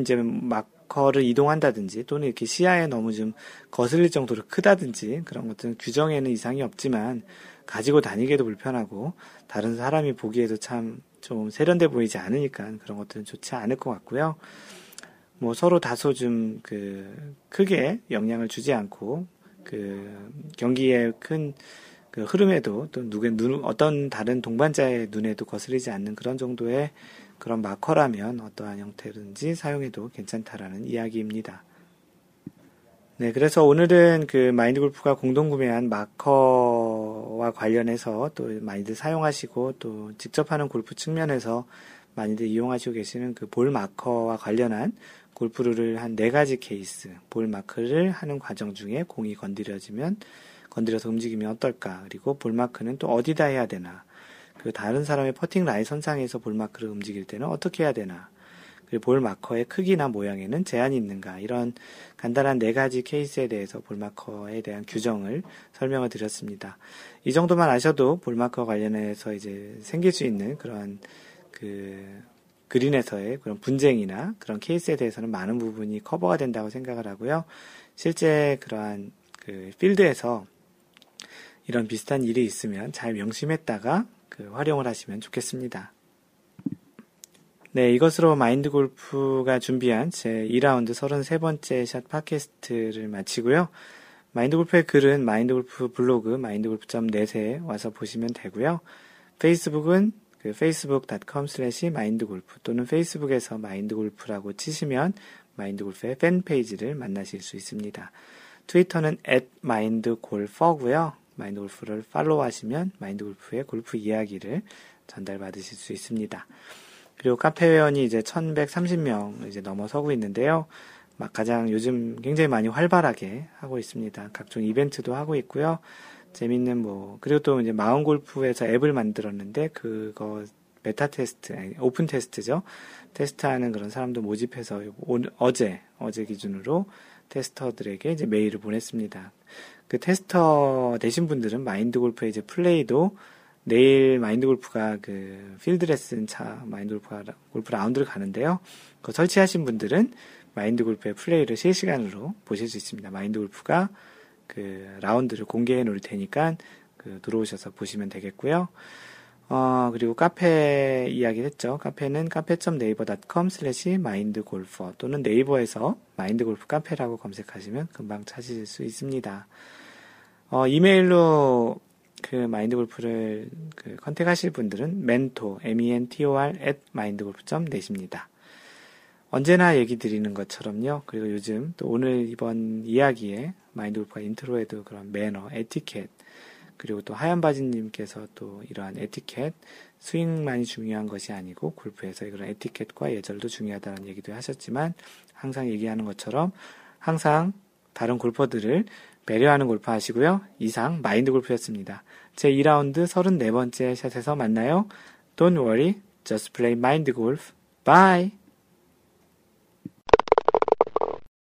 이제 마커를 이동한다든지 또는 이렇게 시야에 너무 좀 거슬릴 정도로 크다든지 그런 것들은 규정에는 이상이 없지만 가지고 다니기에도 불편하고 다른 사람이 보기에도 참 좀 세련돼 보이지 않으니까 그런 것들은 좋지 않을 것 같고요. 뭐 서로 다소 좀 그 크게 영향을 주지 않고 그 경기의 큰 그 흐름에도 또 어떤 다른 동반자의 눈에도 거슬리지 않는 그런 정도의 그런 마커라면 어떠한 형태든지 사용해도 괜찮다라는 이야기입니다. 네, 그래서 오늘은 그 마인드 골프가 공동 구매한 마커와 관련해서 또 많이들 사용하시고 또 직접 하는 골프 측면에서 많이들 이용하시고 계시는 그 볼 마커와 관련한 골프 룰을 한 4가지 케이스, 볼 마크를 하는 과정 중에 공이 건드려서 움직이면 어떨까, 그리고 볼마크는 또 어디다 해야 되나, 그리고 다른 사람의 퍼팅 라인 선상에서 볼마크를 움직일 때는 어떻게 해야 되나, 그리고 볼마커의 크기나 모양에는 제한이 있는가, 이런 간단한 4가지 케이스에 대해서 볼마커에 대한 규정을 설명을 드렸습니다. 이 정도만 아셔도 볼마커 관련해서 이제 생길 수 있는 그런 그린에서의 그런 분쟁이나 그런 케이스에 대해서는 많은 부분이 커버가 된다고 생각을 하고요. 실제 그러한 그 필드에서 이런 비슷한 일이 있으면 잘 명심했다가 활용을 하시면 좋겠습니다. 네, 이것으로 마인드 골프가 준비한 제 2라운드 33번째 샷 팟캐스트를 마치고요. 마인드 골프의 글은 마인드 골프 블로그 mindgolf.net에 와서 보시면 되고요. 페이스북은 facebook.com/mindgolf 또는 페이스북에서 마인드 골프라고 치시면 마인드 골프의 팬페이지를 만나실 수 있습니다. 트위터는 @mindgolfer고요. 마인드 골프를 팔로우하시면 마인드 골프의 골프 이야기를 전달받으실 수 있습니다. 그리고 카페 회원이 이제 1130명 이제 넘어서고 있는데요. 가장 요즘 굉장히 많이 활발하게 하고 있습니다. 각종 이벤트도 하고 있고요. 재밌는 그리고 또 이제 마음 골프에서 앱을 만들었는데 그거 베타 테스트, 아니, 오픈 테스트죠. 테스트하는 그런 사람도 모집해서 어제 기준으로 테스터들에게 이제 메일을 보냈습니다. 그 테스터 되신 분들은 마인드 골프의 이제 플레이도 내일 마인드 골프가 그 필드 레슨 차 마인드 골프가 골프 라운드를 가는데요. 그 설치하신 분들은 마인드 골프의 플레이를 실시간으로 보실 수 있습니다. 마인드 골프가 그 라운드를 공개해 놓을 테니까 들어오셔서 보시면 되겠고요. 그리고 카페 이야기를 했죠. 카페는 cafe.naver.com/mindgolfer 또는 네이버에서 마인드골프 카페라고 검색하시면 금방 찾으실 수 있습니다. 이메일로 그 마인드골프를 컨택하실 분들은 mentor@mindgolf.net입니다. 언제나 얘기 드리는 것처럼요. 그리고 요즘 또 오늘 이번 이야기에 마인드골프가 인트로에도 그런 매너, 에티켓, 그리고 또 하얀바지님께서 또 이러한 에티켓, 스윙만이 중요한 것이 아니고 골프에서 그런 에티켓과 예절도 중요하다는 얘기도 하셨지만 항상 얘기하는 것처럼 항상 다른 골퍼들을 배려하는 골프 하시고요. 이상 마인드 골프였습니다. 제 2라운드 34번째 샷에서 만나요. Don't worry, just play mind golf. Bye!